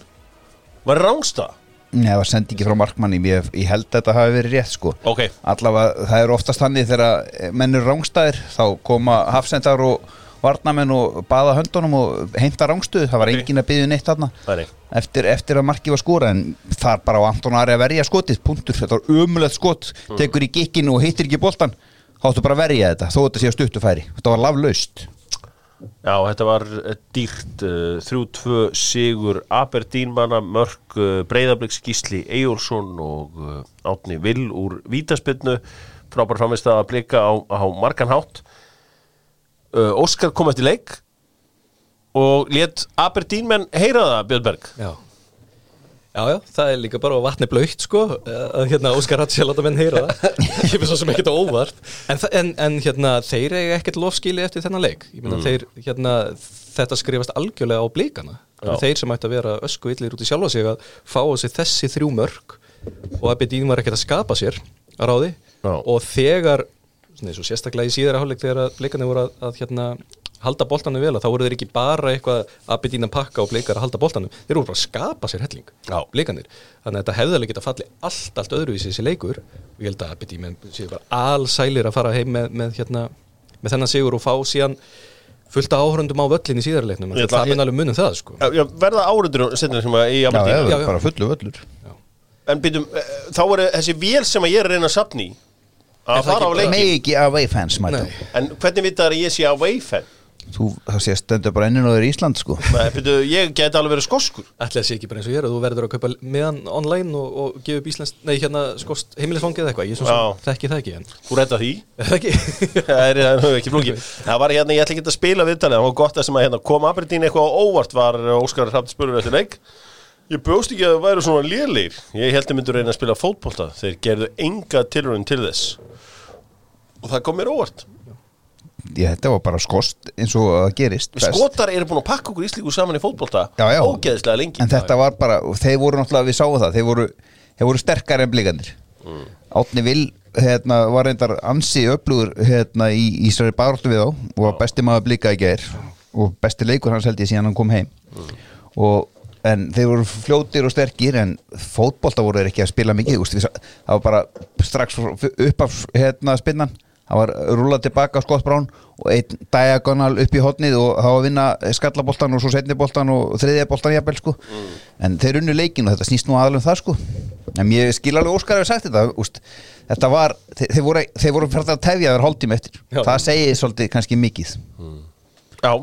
var rángsta Nei, það var sendingi frá markmanni, ég held að þetta hafi verið rétt sko. Okay. Allavega, það oftast þannig þegar menn rángstæðir, þá koma hafsendar og varnamenn og baða höndunum og heimta rángstuð, það var engin að biðja neitt þarna eftir að markið var skorað, en þar bara á Anton Ari að verja skotið, punktur, þetta var ömulegt skot, tekur í gikkinu og hittir ekki boltan, þá áttu bara að verja þetta, þó þetta sé að stuttufæri, þetta var laflaust. Já, þetta var dýrt 3-2 sigur Aberdeenmanna mörk Breiðabliks Gísli Eyjólfsson og Árni Vill úr vítaspyrnu frábær frammistaða að blika á margan hátt Óskar kom eftir leik og lét Aberdeenmenn heyra það Björn Berg Já, það líka bara vatni blautt sko að hérna Óskar Ratsjá láta menn heyra það. Ég finnst svo sem ekkert óvart. En hérna þeir eiga ekkert lofskilið eftir þennan leik. Ég meina þeir hérna þetta skrifast algjörlega á blikana. Þeir sem ættu að vera öskuillir út í sjálfa sig að fá á sig þessi 3 mörk og að Aberdeen var ekkert að skapa sér að ráði. Já. Og þegar svona svo sérstaklega í síðari hálfleik þegar blikarnir voru að hérna halda boltanum vel og þá voru þeir ekki bara eitthvað að Aberdeen að pakka og blikar að halda boltanum þeir voru bara að skapa sér helling blikanir þannig að þetta hefði alveg geta fallið allt öðruvísi þessi leikur og ég held að Aberdeen séu bara alsælir að fara heim með þennan sigur og fá síðan fullt af áhörendum á völlinn í síðari leiknum það mun alveg munum það sko Já, verða áhörendur seinna sem að í Aberdeen Já, bara fullu völlur já. En býtum þá voru þessi vél sem að ég reyna að safna í að fara á leikinn Nei, ekki away fans En hvernig vitar ég sé away fan? Það sé stendur bara ennum á þér í Ísland sko. Nei, ég geti alveg verið skoskur Ætli að sé ekki bara eins og ég að þú verður að kaupa meðan online og gefa upp Íslands Nei, hérna skost heimilisfangið eða eitthvað Ég þekki það ekki en Þú redda því? Það er ekki flókið Það var hérna, ég ætla ekki að spila viðtalið Það var gott að sem að hérna, kom Aberdeen eitthvað óvart Var Óskar Hrafn spurður eftir leik Ég bjóst ekki að það væri svona lélegir Ég held að myndu reyna að spila fótbolta Þeir gerðu enga tilraun til þess Og það kom mér óvart ég, þetta var bara skost eins og það gerist best. Skotar eru búin að pakka okkur íslíku saman í fótbolta ógeðslega lengi. En þetta var bara, þeir voru náttúrulega, við sáum það, þeir voru sterkari en blikandir. Árni Vill var reyndar ansi öflugur í Ísraeli baráttu við á og var besti maður blika í gær og besti leikur hans held ég síðan hann kom heim. En þeir voru fljótir og sterkir en fótbolta voru ekki að spila mikið það var bara strax upp af spinnan það var rúla tilbaka á skotbrán og einn diagonal upp í hotnið og það var að vinna skallaboltan og svo setniboltan og þriðjaboltan jafnvel en þeir unnu leikin og þetta snýst nú aðalum það en ég skil alveg Óskar hefur sagt þetta þetta var þeir voru fyrir að tefja þær hálftíma eftir Já. Það segir svolítið kannski mikið Já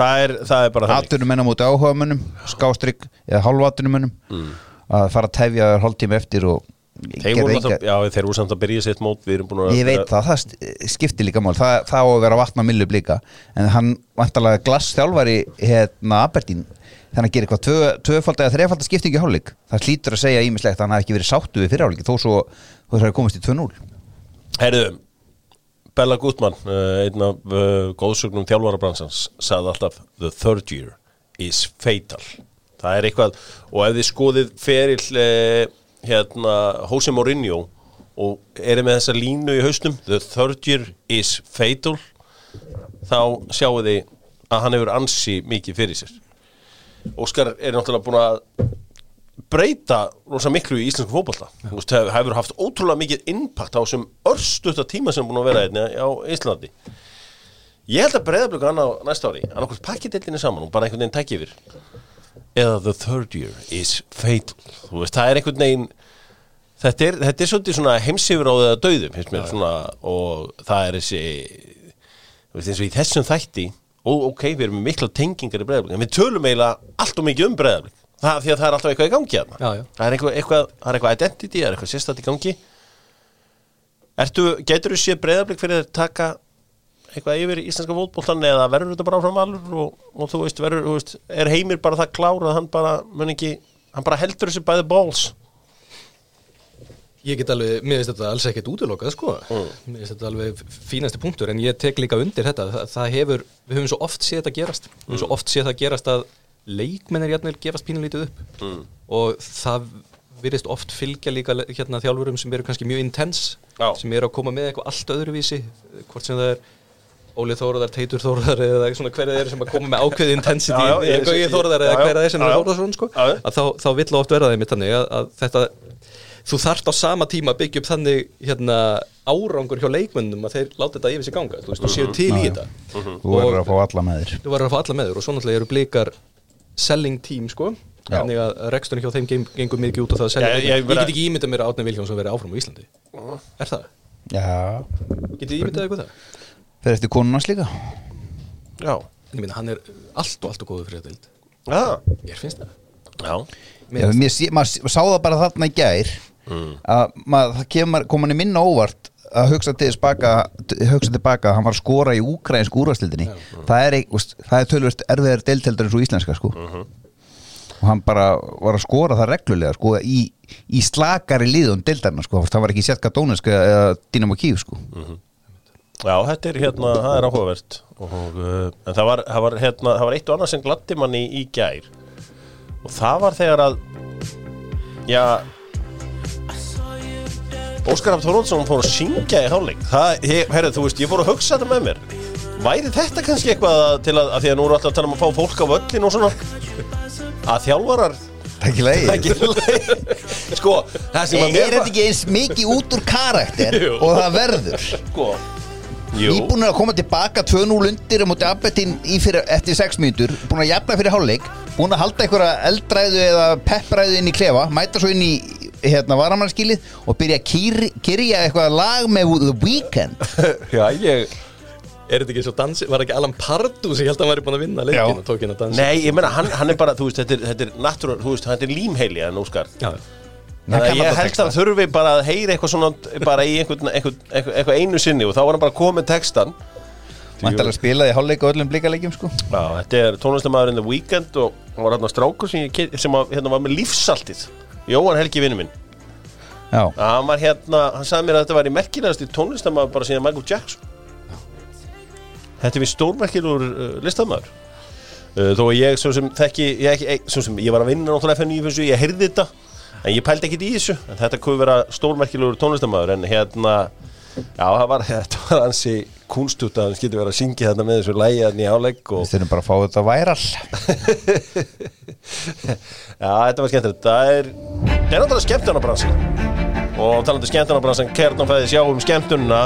það er bara þannig. Atvinnumönnum móti áhugamönnum, skástrygg eða hálfatvinnumönnum að fara að tefja hálftíma eftir og þeir voru samt að byrja sitt mót við erum búin að ég veit það skiptir líka mál það á að vera vatna millu blika en hann vantarlega glassþjálfari Aberdeen þannig að gera eitthvað tvöfalda eða þrefalda skiptingu í hálfleik það hlýtur að segja ýmislegt að hann hafi ekki verið sáttu við fyrir hálfleik þó svo það komist í 2-0 Heyrðu Bella Gutmann, einn af góðsögnum þjálfarabransans, sagði alltaf The third year is fatal. Það eitthvað, og ef þið skoðið ferill Jose Mourinho og með þessa línu í haustum, The third year is fatal, þá sjáu þið að hann hefur ansi mikið fyrir sér. Óskar náttúrulega búin að breyta rosa miklu í íslensku fótbolta. Það hefur haft ótrúlega mikið impact á þessum örstutta tíma sem búin að vera einnig á Íslandi. Ég held að Breiðablik hann á næsta ári, hann okkur pakki deildinni saman og bara einhvern veginn tæki yfir. Eða the third year is fatal. Þú veist, það einhvern veginn, þetta er svolítið svona heimsifur á það dauðum, finnst mér svona, og það þessi, þú veist, eins og í þessum þætti, við erum mikla tengingar í Breiðablik, en við tölum eiginlega allt og mikið Breiðablik. Því að það alltaf eitthvað í gangi hérna. Já. Það eitthvað identity, það eitthvað sérstætt í gangi. Getur þú séð Breiðablik fyrir að taka eitthvað yfir íslenska fótboltann eða verður þetta bara áfram alveg og þú veist, Heimir bara það klár að hann bara hann bara heldur þessu bæði balls? Ég get alveg, mér finnst þetta alls ekkert útilokað, Mér finnst þetta alveg fínasti punktur, en ég tek líka undir þetta. Við höfum svo oft séð þetta gerast. Við höfum svo oft séð það gerast að leikmenn jafnvel gefast pínulítið upp og það virðist oft fylgja líka þjálfurum sem eru kannski mjög intense, sem eru að koma með eitthvað allt öðruvísi, hvort sem það Óli Þórðar, Teitur Þórðar eða svona hverja þeir sem að koma með ákveðið intensity eða Gauji Þórðar eða hverja þeir sem eru Þórðarsson að þá vill oft verða þeim þannig að þetta þú þarft á sama tíma að byggja upp þannig árangur hjá leikmönnum að þeir láta þetta yfir sig ganga, þú veist, þú séu til í þetta þú verður að fá alla með þér og svo náttúrulega eru blikar selling team þannig að reksturinn hjá þeim gengur mikið út og það selja ég get ekki ímyndað mér að Árni Vilhjálmsson verið áfram á Íslandi það? Já getið ímyndað eitthvað það? Fer eftir konunans líka já ég meina hann allt og góður fyrir deild já ég finnst það já maður sá það bara þarna í gær að maður kom hann minna óvart að hugsa tilbaka hann var að skora í úkraínsku úrvalsdeildinni það er töluvert erfiðari deildheldur en svo íslenska og hann bara var að skora það reglulega í slakari liðum deildarna það var ekki Sjetka Donetsk eða Dynamo Kiev Já, þetta það áhugavert og, en það var eitt og annað sem gladdi manni í gær og það var þegar að Óskar Hrafn Þórólfsson fór að syngja í hálfleik. Þú veist, ég fór að hugsa þetta með mér. Væri þetta kannski eitthvað að því að nú alltaf að tala að fá fólk á völlin og svona að þjálfarar Takk í leið. Það sem þetta ekki eins mikið út úr karakter og það verður. Íbúnir að koma tilbaka 2-0 undir á móti Aberdeen eftir 6 mínútur, búin að jafna fyrir hálfleik, búin að halda einhverja eldræðu eða peppræðu inn í klefa, mæta svo inn í varamannaskilið og byrja að kyrja eitthvað lag með The Weeknd þetta ekki svo dansi, var ekki Alan Pardew sem ég held að hann væri búin að vinna leikinn og tók inn að dansi Nei, ég meina, hann bara, þú veist, þetta náttúrulega, þú veist, hann límheili en Óskar ég held að þurfi bara að heyra eitthvað svona bara í eitthvað einu sinni og þá var hann bara komið textan Mæntalega spilaði hálfleik og öllum blikaleikjum Já, þetta tónlistamaðurinn The Weeknd og hann var hann að strákur sem var með lífsaltið Jóhann Helgi vinur minn Já var hann sagði mér að þetta væri merkilegasti tónlistamaður bara síðan Michael Jackson Þetta er við stórmerkilur listamæður. Þó að ég svo sem þekki, ég var að vinna náttúrulega fyrir nýfessu, ég heyrði þetta, en ég pældi ekkert í þessu. En þetta kom vera stórmerkilur tónlistamæður, en hérna, já, þetta var ansi kúnstútt að hann skyldi vera að syngja þetta með þessu lagi þarna í hálfleik og... Við þurfum bara að fá þetta væral. Já, þetta var skemmtilegt. Það náttúrulega skemmtunarbransan. Og talandi skemmtunarbransan, kærnan fæði sjá skemmtunina.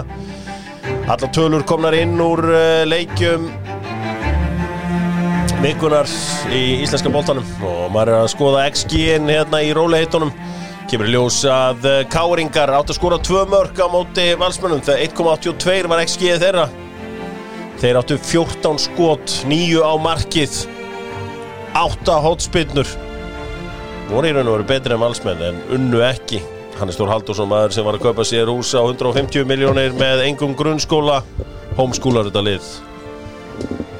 Allar tölur komnar inn úr leikjum vikunar í íslenska boltanum og maður að skoða XG-in hérna í rólegeitunum. Kemur í ljós að KR-ingar áttu að skora 2 mörk á móti Valsmönnum. 1,82 var XG þeirra. Þeir áttu 14 skot, 9 á markið, 8 hornspyrnur. Voru í raun og veru betri en Valsmenn en unnu ekki. Hannes Þór Halldórsson, maður sem var að kaupa sér hús á 150 milljónir með engum grunnskóla, homeskúlar þetta lið.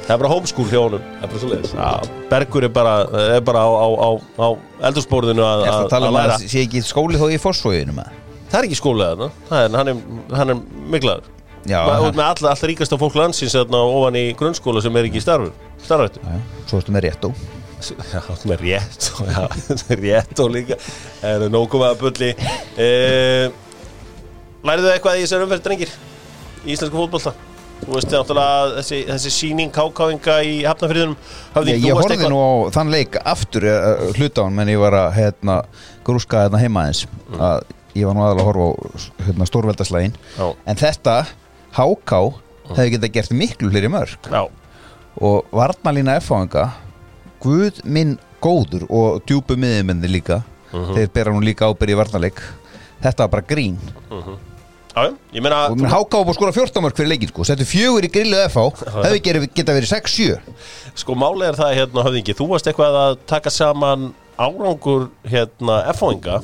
Það bara homeskúl hjá honum. Það bara svoleiðis. Já, Bergur bara á eldhúsborðinu að læra. Ertu að tala að læra. Að sé ekki skóli þó í Fossvoginum að? Það ekki skóli þarna. Hann er miklaður. Já. Út með allt ríkasta fólk landsins þarna ofan í grunnskóla sem ekki í starfrættu. Já, svo ertu með rétt og. Já, það rétt og líka. Það nógum að bulli. Læriðu eitthvað í þessari umferð, drengir? Í íslensku fótbolta? Þú veist náttúrulega þessi sýning KK-inga í Hafnarfirðinum. Ég horfði nú á þann leik aftur hluta án, menn ég var að grúska heima aðeins. Ég var nú aðalega að horfa á stórveldaslægin. En þetta, HK, hefði getað gert miklu fleiri mörk. Og varnarlína FH-inga, Guð minn góður og djúpu miðjumenni líka. Þeir bera nú líka ábyrgð í varnarleik. Þetta var bara grín. Já, ég meina... Og HK var að skora 14 mörk fyrir leikinn, sko. Settu 4 í grillu FH. Hefði geta verið 6-7. Sko, málið það, höfðingi. Þú varst eitthvað að taka saman árangur, FH-inga.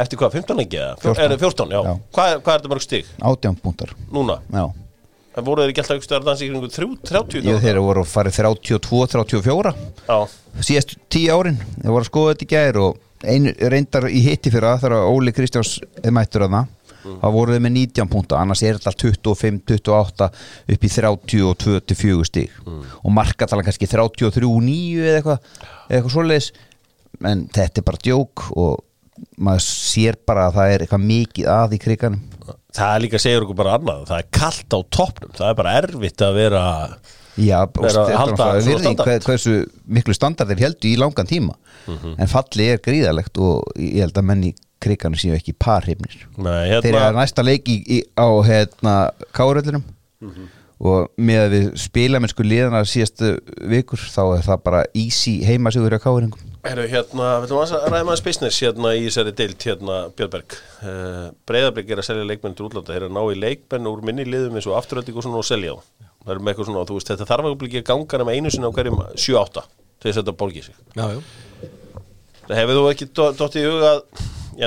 Eftir hvað, 15 leiki eða? 14, já. Hvað þetta mörg stig? 18 punktar. Núna? Já. En voru þeir ekki alltaf ykkur stærðans í kringum 30? Jú, þeir voru að fara 32, 34 síðast 10 árin. Þeir voru að skoða þetta í gær og reyndar í hitti fyrir að þegar Óli Kristjáns mættur að það. Það voru þeir með 19 púnta, annars þetta 25, 28 upp í 32 til 4 stig. Og markatalan kannski 33, 9 eða eitthvað svoleiðis. En þetta bara djók og maður sér bara að það eitthvað mikið að í kriganum. Það líka segir okkur bara annað, það kalt á toppnum, það bara erfitt að vera að halda hversu miklu standardir heldu í langan tíma, en falli gríðalegt og ég held að menn í kriganum séu ekki parhifnir. Þeir næsta leik á KR-vellinum og með að við spilamennsku liðana síðastu vikur þá það bara easy heimasigur á KR-ingum. Við ætlum að ræða maður business í þessari deild Björnberg. Breiðablik að selja leikmenn til útlanda, þeir að ná í leikmenn úr minni liðum eins og Afturölding og svona og selja á. Það með eitthvað svona, þú veist, þetta þarf ekki að ganga nema einu sinni á hverjum 7-8 til þess að þetta borgi sig. Já, jú. Það hefur þú ekki dottið í huga að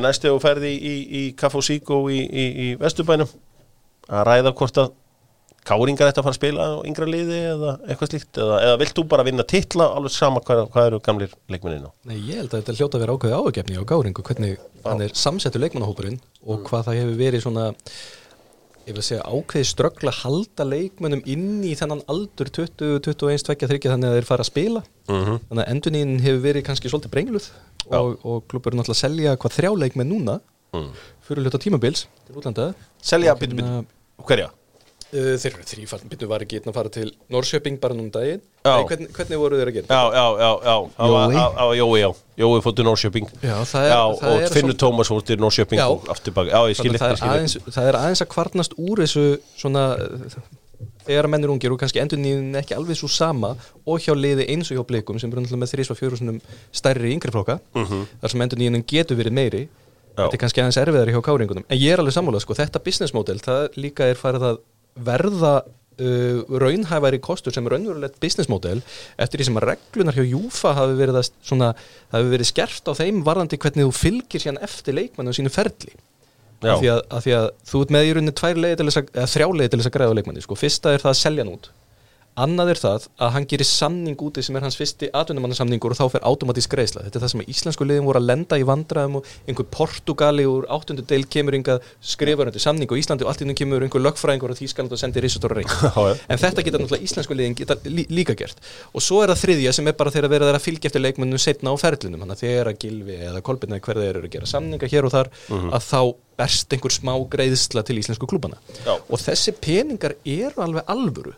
næstu og ferði í Kaff og Síkó í Vesturbænum að ræða hvort að KR-ingar þetta að fara að spila á yngra liði eða eitthvað slíkt eða vilt þú bara vinna titla alveg sama hvað gamlir leikmennin á? Nei, ég held að þetta hljóta að vera ákveði áhuggefni á KR-ingu hvernig hann samsettur leikmannahópurinn og hvað það hefur verið svona ég vil segja ákveði ströggla halda leikmönnum inn í þennan aldur 20, 21, 23 þannig að þeir fara að spila þannig að endurnýjun hefur verið kannski svolítið brengluð og klúbburinn náttúrulega selja hvað 3 leikmenn núna fyrir hluta tímabils til útlanda selja hverja? Þeir eru þrífaldin, býttu var ekki að fara til Norrköping bara núna daginn. Hvernig voru þeir að gera? Jói fór til Norrköping. Og Finnur Tómas fór til Norrköping og aftur bak. Já, ég skil. Það aðeins að kvarnast úr þessu svona þegar menn ungir og kannski endurnýjun ekki alveg svo sama og hjá liði eins og hjá Blikum sem eru með 3-4 stærri yngri flokka þar sem endurnýjunin getur verið meiri. Þetta kannski aðeins erfiðari hjá KR-ingunum. En ég alveg sammála, sko, þetta business model, það líka farið að verða raunhæfari kostur sem raunverulegt business model eftir því sem að reglunar hjá Júfa hafi verið skerft á þeim varðandi hvernig þú fylgir síðan eftir leikmann á sínu ferli. Af því að þú ert með í rauninni 2 leiðir til þess að 3 leiðir til þess að græða leikmanni, sko. Fyrsta það að selja hann út. Annað er það að hann gerir samning úti sem er hans fyrsti atvinnumannasamningur og þá fer automatísk greiðsla. Þetta er það sem að íslensku liðin voru að lenda í vandræðum og einhver Portugali úr 8. deil kemur yngað skrifar undir samning og Íslandi og allt í innum kemur einhver lögfræðingur og Þýskaland og sendir risastóra reikning. En þetta geta náttúrulega íslensku liðin geta líka gert. Og svo er það þriðja sem er bara þegar verið að fylgja eftir leikmönnum seinna á ferlinum. Þannig að þegar að Gylfi eða Kolbeinn eða hver þeir eru að gera samninga hér og þar að þá berst einhver smá greiðsla til íslensku klúbbana. Og þessi peningar eru alveg alvöru.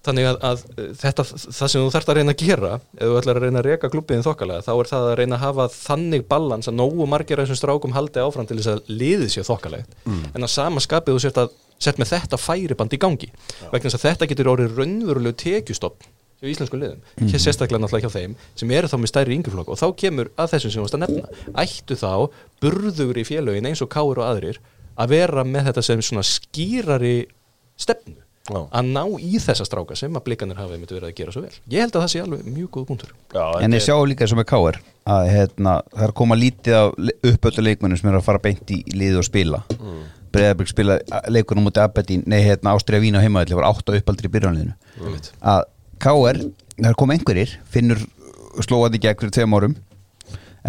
Þannig að þetta, það sem þú þarft að reyna að gera, ef þú ætlar að reyna að reka klubbiðin þokkalega, þá er það að reyna að hafa þannig balans að nógu margir af þessum strákum haldi áfram til þess að liðið sér þokkalegt. En að sama skapið þú sért með þetta færiband í gangi. Vegna þess að þetta getur orðið raunverulegu tekjustofn hjá íslenskum liðum. Sérstaklega náttúrulega hjá þeim sem eru þá með stærri yngjuflokk og þá kemur að þessum sem þú varst að nefna. Ættu þá burðugri félögin eins og KR og aðrir að vera með þetta sem svona skýrari stefnu. Að ná í þessa stráka sem að blikanir hafa einmitt verið að gera svo vel. Ég held að það sé alveg mjög góð punktur. En ég sjá líka sem er KR að það er koma lítið af uppöldu leikmönnum sem eru að fara beint í liðið og spila. Breiðablik spila leikunum út í Aberdeen, Ástria Vín á heimavelli var 8 uppaldri í byrjanliðinu. Að KR, það koma einhverjir, Finnur slóaði gegn fyrir 2 árum,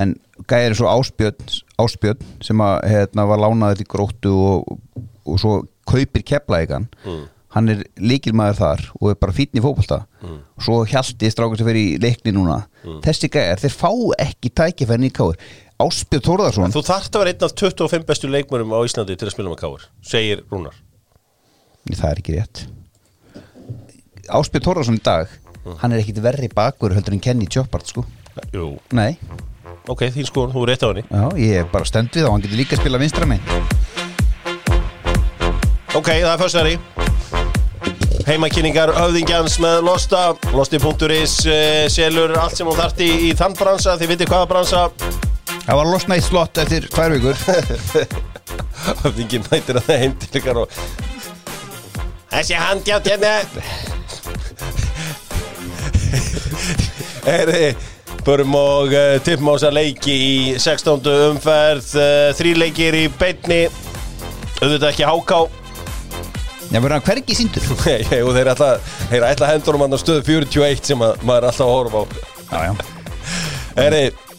en gæri svo Ásbjörn sem að, var lánaður til Gróttu og svo kaupir Keflavíkan. Hann lykilmaður þar og bara fínn í fótbolta. Svo Hjalti strákur sem fer í leikni núna. Þessi gæjar, þeir fá ekki tækifærin í KR. Ásbjörn Þórðarson. Þú þarft að vera einn af 25 bestu leikmönnum á Íslandi til að spila með KR, segir Rúnar. Það ekki rétt. Ásbjörn Þórðarson í dag, hann ekkit verri bakur heldur en Kenny Chopard, sko. Jú. Nei. Ok, þín sko, þú rétt á henni. Já, ég bara stend við á, hann getur líka að spila vinstra megin. Ok, það föstari. Heimakynningar höfðingjans með Losta Losti.is selur allt sem hún þarfti í þann bransa þið vitið hvaða bransa það var losna í slott eftir 2 vikur höfðingin mætir að það heim til ykkar og þessi handjátt hérna Börum og tippum á þessa leiki í 16. umferð 3 leikir í beinni auðvitað ekki HK Já, verður hann hvergi sýndur? Nei, og þeir ætla hendunum hann á stöðu 41 sem maður alltaf að horfa á. Já.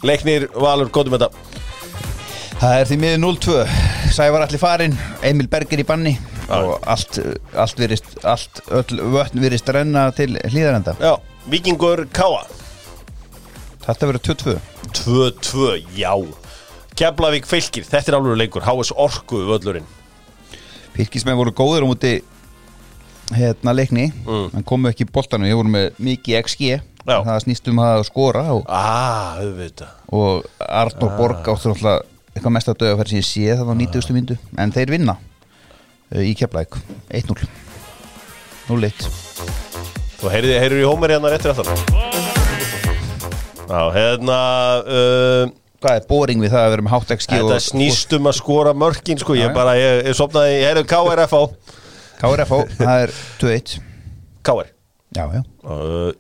Leiknir Valur, góðum þetta. Það því miður 0-2. Sævar allir farinn, Emil Berger í banni og öll vötn virðist renna til hlíðarenda. Já, Víkingur Káa. Þetta verður 2-2. 2-2, já. Keflavík Fylkir, þetta alvöru leikur. HS Orku völlurinn. Fylkismenn voru góðir á móti leikni, en komu ekki í boltanum, ég voru með mikið XG, það snýst það að skora og auðvitað. Og Arnór Borg áttur alltaf eitthvað mesta dauðafæri sem ég sé það á 90. Mínútu, en þeir vinna í Keflavík 1-0. 0-1. Þú heyrðu í Hómeri hérna rétt aftan. Já, hvað boring við það að vera með hátt XG Þetta snýst að skora mörkin sko, ég sofnaði, ég heyrðu KRFO, það 2-1 KR Já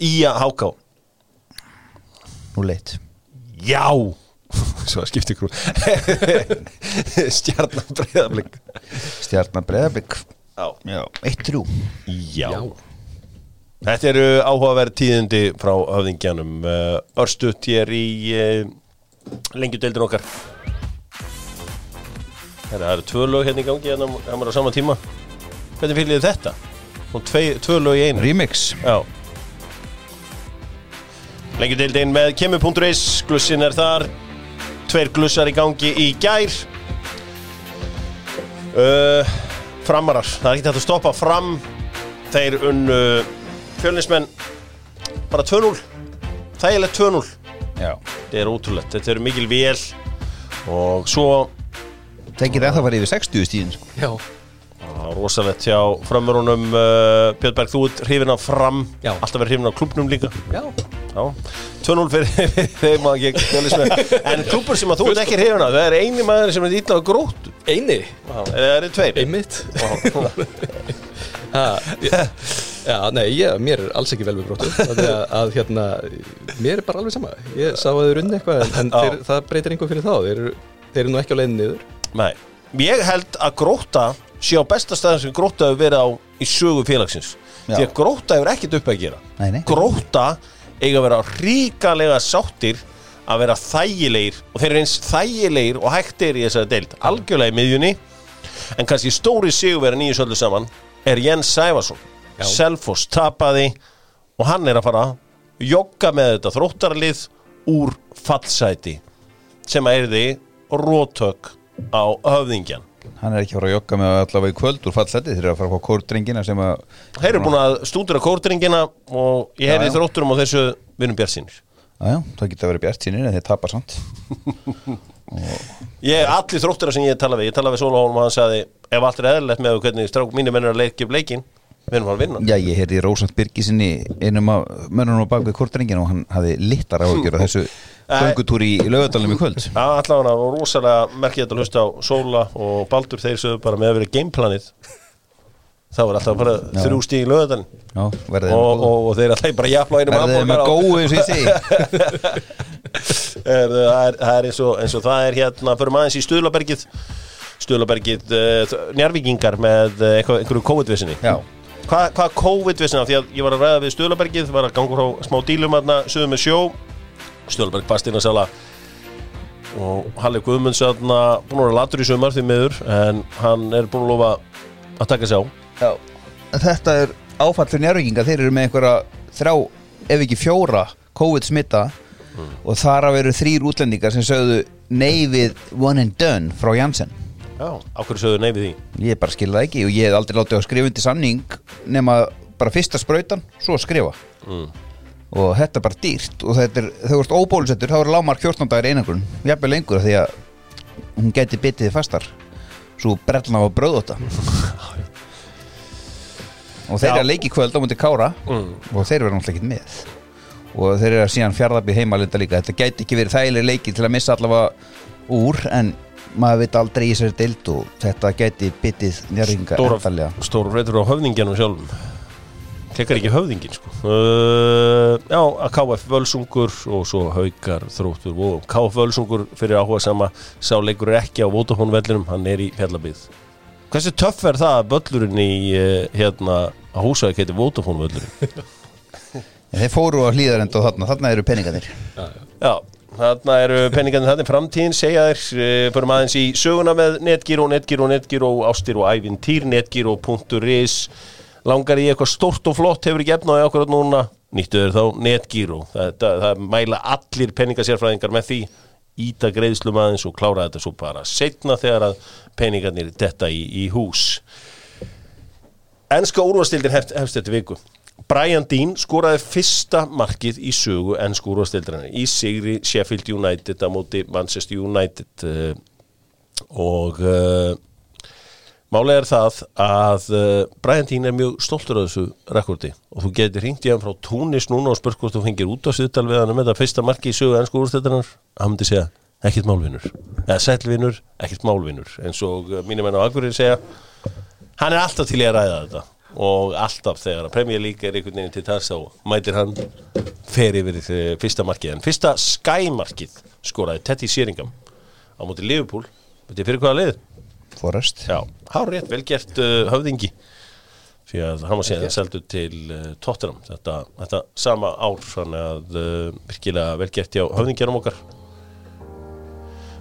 Ía HK 0-1 Já Svo skipti krú Stjarnan Breiðablik Já 1-3 Já Þetta eru áhugaverð tíðindi frá höfðingjanum örstutt hér í lengjudeildin okkar það eru 2 lög hérna í gangi en það var á sama tíma hvernig fylgir þetta? 2 lög í einu remix lengjudeildin með kemur.is glussin þar 2 glussar í gangi í gær framarar það ekki hægt að stoppa fram þeir unnu Fjölnismenn bara 2-0 þægilegt 2-0 Já. Þetta ótrúlegt, þetta mikil vél og svo tekið það var yfir 60 stíðin sko. Já rosalegt hjá framverunum Björnberg þú hrifin af fram Já. Alltaf verið hrifin af klúbbnum líka Já. 2-0 fyrir þeim að gegn Fjölnismenn en klúbbur sem að þú ekki hrifin af það eini maður sem illa á Gróttu eini? Eða tveir? Einmitt Já, nei, mér alls ekki vel við Gróttu mér bara alveg sama ég sá að þau runni eitthvað en það breytir einhver fyrir þá þeir nú ekki á leiðin niður Nei, ég held að Grótta sé á besta staðin sem Grótta hefur verið á í sögu félagsins. Já. Því að Grótta hefur ekkert upp að gera. Nei. Grótta eiga að vera ríkalega sáttir að vera þægilegir og þeir eru eins þægilegir og hægt í þessari deild. Algjörlega í miðjunni, en kannski stóri sigurverinn í þessu öllu saman Jens Sævarsson. Selfoss tapaði og hann að fara jogga með þetta Þróttaralið úr fallsæti sem yrði róttök á höfðingjan. Hann ekki fara að jogga með allavega í kvöld úr fallsæti, þeir að fara á kórdrengina sem að þeir eru búin að stúdera kórdrengina og ég heyrði Þrótturum á þessu vinum bjartsýnir. Já, það geta verið bjartsýnir en þeir tapa samt. Ég allir Þróttarar sem ég tala við Sólahólm og hann sagði ef allt eðlilegt með hvernig strák mínir menn að leika leikinn við erum að vinna. Já, ég heyrði Rósant Birgisinni einum af mönnunum á bak við kortringin og hann hafði litlar áhyggjur af þessu göngutúri í Laugardalnum í kvöld. Já, allavega var rosalega merkilegt að hlusta á Sóla og Baldur þeir sögðu bara með að vera gameplanið. Það var alltaf bara 3 stig í Laugardalnum. Já, verðið. Og þeir alltaf bara jafla einum afbókar. Verðið með góðu eins og því. Það eins og það hérna fyrir maðins í Stuðlabergið Njarvíkingar með einhverju COVID-vissinni. Já. Hvað COVID-vissin af því að ég var að ræða við Stuðlabergið, var að ganga frá smá dílum hérna, söðu með sjó, Stuðlaberg fasteignasala og Halli Guðmunds hérna, búin að vera latur í sumar því miður, en hann búin að lofa að taka sig á. Já, þetta áfall fyrir Njarvíkinga, þeir eru með einhverja 3, ef ekki 4 COVID-smita og þar af eru 3 útlendingar sem sögðu nei við one and done frá Janssen. Já, á hverju sögðu nei við því? Ég bara skil það ekki og ég hef aldrei látið að skrifa undir samning nema bara fyrsta sprautan, svo að skrifa og þetta bara dýrt og þetta þau vart óbólusettur, þá lágmark 14 dagar einangrun, jafnvel lengur af því að hún gæti bitið þig fastar svo brellna á brauðóta og þeir eru að leiki kvöld á móti Kára og þeir verða náttúrulega ekki með og þeir eru að síðan Fjarðabyggð heimalinda líka, þetta gæti ekki verið þægileg leiki til að missa allavega úr en maður veit aldrei í sér deild og þetta gæti bitið Njarðvíkinga endanlega stóra breytur á höfðingjanum sjálfum klikkar ekki höfðingin sko. Já, að KF Völsungur og svo Haukar Þróttur og KF Völsungur fyrir áhuga sama sá leikur ekki á Vodafone vellinum hann í Fjallabyggð hversu töff það að völlurinn í hérna á Húsavík heiti Vodafone völlurinn þeir fóru á Hlíðarenda og þarna eru peningarnir já. Þarna peningarnir þarna framtíðin, segja þér, förum aðeins í söguna með netgíró, ástir og ævintýr, netgíró.is, langar í eitthvað stórt og flott, hefur ekki efni á okkur núna, nýttu þér þá netgíró, það mæla allir peningasérfræðingar með því, íta greiðslum aðeins og klára þetta svo bara seinna þegar að peningarnir detta í hús. Enska úrvalsdeildin hefst þetta viku. Brian Dean skoraði fyrsta markið í sögu ensku úrvalsdeildarinnar í sigri Sheffield United á móti Manchester United og málið það að Brian Dean mjög stoltur af þessu rekordi og þú getur hringt í hann frá Túnis núna og spurt hvort þú fengir út á síðtal við hann þetta fyrsta markið í sögu ensku úrvalsdeildarinnar hann myndi segja ekkert málvinur eða sælvinur, ekkert málvinur eins og mínir menn á Akureyri segja hann alltaf til í að ræða þetta og alltaf þegar að Premier League einhvern veginn til þess og mætir hann fer yfir fyrsta markið en fyrsta Sky markið skoraði Teddy Sheringham á móti Liverpool veit ég fyrir hvaða lið? Forest já, hárrétt, vel gert höfðingi því að hann var síðan seldur til Tottenham þetta sama ár þannig að virkilega vel gert hjá höfðingjanum okkar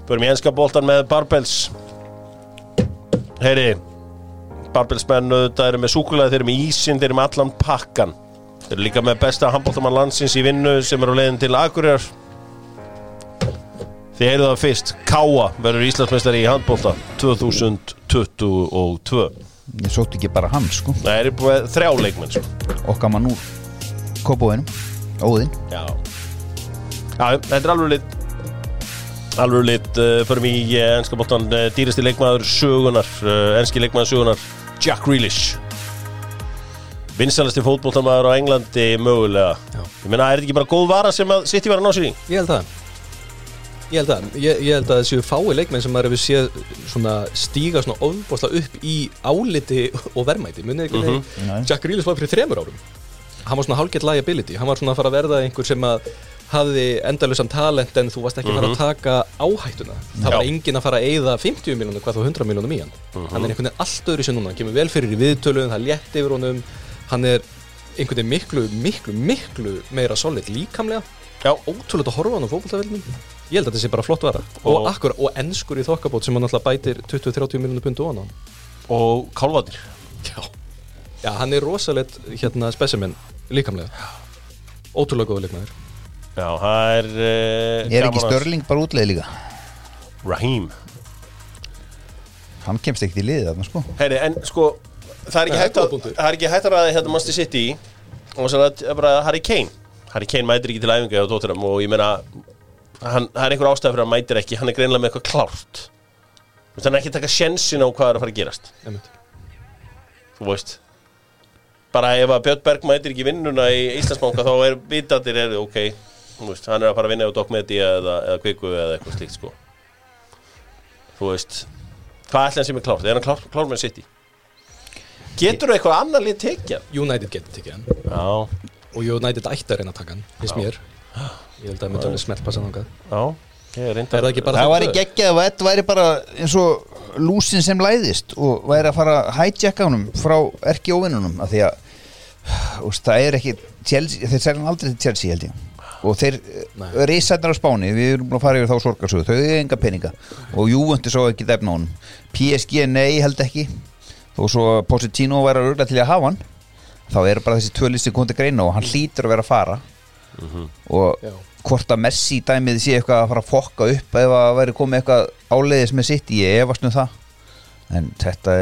förum í enska boltan með Barbells heyri Barbelsmenn auðvitað með súkkulaði, þeir með ísinn, þeir með allan pakkan. Þeir líka með besta handboltamann landsins í vinnu sem á leiðin til Akureyrar. Þið heyrðu það fyrst, KA verður Íslandsmeistari í handbolta 2022. Ég sótti ekki bara hann, sko. Það búið 3 leikmenn, sko. Okkar mann úr Kópavoginum, Óðinn. Já. Já, þetta alveg lit. Alveg lit, förum í enska boltan, dýrasti leikmaður sögunar, enski leikmaður sögunar, Jack Grealish. Vinsalasti fótboltamaður á Englandi mögulega. Já. Ég meina, þetta ekki bara góð vara sem að City var að ná sér í? Ég held það. Ég held að þessi fái leikmenn sem maður hefur séð svona stíga svona ofboðslega upp í áliti og verðmæti. Munið ekki Jack Grealish var fyrir 3 árum. Hann var svona hálfgert liability. Hann var svona að fara að verða einhver sem að hafði endalausan talent en þú varst ekki að fara að taka áhættuna. Það var enginn að fara að eyða 50 milljónum, hvað þá 100 milljónum í hann. Hann einhvern veginn allt öðru sér núna, hann kemur vel fyrir í viðtölum, það létt yfir honum, hann einhvern veginn miklu meira solid líkamlega. Já, ótrúlega að horfa hann á fótboltavellinum. Ég held að þetta sé bara flott vara. Og akkur og enskur í þokkabót sem hann alltaf bætir 20-30 milljónum pund ofan á hann. Og kálfadir. Já. Já, hann rosalegt specimen líkamlega. Ótrúlega góður leikmaður. Já, það ekki Störling bara útleið líka? Raheem. Hann kemst ekkert í liðið þarna sko. Heyri, en sko það ekki hægt að ræða hérna Manchester City og svona bara Harry Kane. Harry Kane mætir ekki til æfinga hjá Tottenham og ég meina hann einhver ástæða fyrir að hann mætir ekki, hann greinilega með eitthvað klárt. Þannig hann ekki taka sénsinn á hvað að fara að gerast. Einmitt. Þú veist. Bara ef að Björn Berg mætir ekki vinnuna í Íslandsbanka þá vitatir okay. Veist, hann að fara að vinna á Dokmedia eða Kviku eða eitthvað slíkt sko. Þú veist, hvað ætli hann sem klárt? Hann klár með City? Getur eitthvað annað lið tekið hann? United getur tekið hann. Já. Og United ætti að reyna að taka hann, finnst mér. Ég held að myndi alveg smeltpassa þangað. Já, ég reyndi að... Það væri geggjað ef þetta væri bara eins og lúsin sem læðist og væri að fara að hijacka honum frá erkióvinunum af því að það ekki Chelsea, þeir segja aldrei til Chelsea held ég. Og þeir risarnir á Spáni, við erum að fara yfir þá sorgarsögu, þau eru enga peninga og Juventus á ekki dæfna honum, PSG nei held ekki og svo Pochettino væri að örgla til að hafa hann, þá bara þessi tvö listi komið til greina og hann hlýtur að vera að fara og hvort að Messi dæmið sé eitthvað að fara að fokka upp ef að væri komið eitthvað áleiðis með sitt, ég efast það en þetta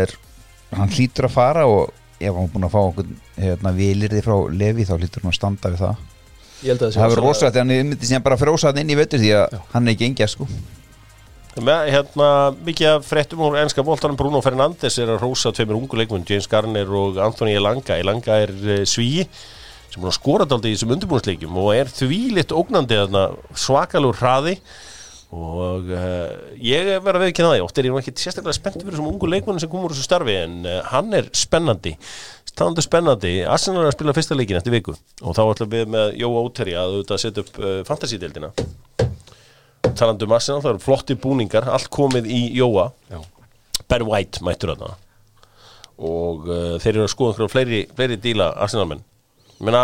hann hlýtur að fara og ef hann búin að fá vilyrði frá Levi þá hlýtur hann að standa við það ég held að það verið rosalegt að hann myndi síðan bara frósa hann inn í vetur því að hann ekki engja sko mikið af fréttum úr enska boltanum Bruno Fernandes að hrósa tveimur ungu leikmönnum James Garner og Anthony Elanga Elanga sem búin að skora dálítið í þessum undirbúningsleikjum og þvílíkt ógnandi þarna svakalegur hraði og ég verð að viðurkenna það oft ég nú ekki sérstaklega spenntur fyrir þessum ungu leikmönnum sem komur úr þessu starfi en hann spennandi standandi spennandi Arsenal að spila fyrsta leikinn eftir viku og þá ætlum við með Jóa Óteri að auðvitað setja upp fantasy-deildina talandi Arsenal það flotti búningar allt komið í Jóa Já. Ben White mættur þarna og þeir eru að skoða einhverja fleiri díla Arsenal-menn Meina,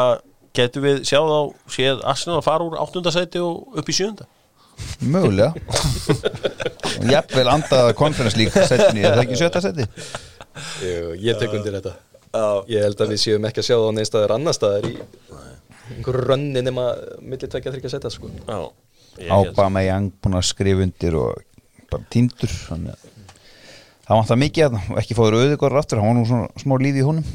getum við sjá þá, séð Arsenal að fara úr 8. sæti og upp í 7. Mögulega. Jafnvel andað Conference League sætinu, það ekki 7. sæti? Jú, ég tek undir þetta. Ég held að við séum ekki að sjá þá neins staðar annars staðar í einhverju rönni nema milli 2-3 sæta, sko. Já. Aubameyang búin að skrifa undir og bara týndur. Það vantar mikið að það, ekki fóður Ödegaard aftur, hann var nú svona smá lífi í honum.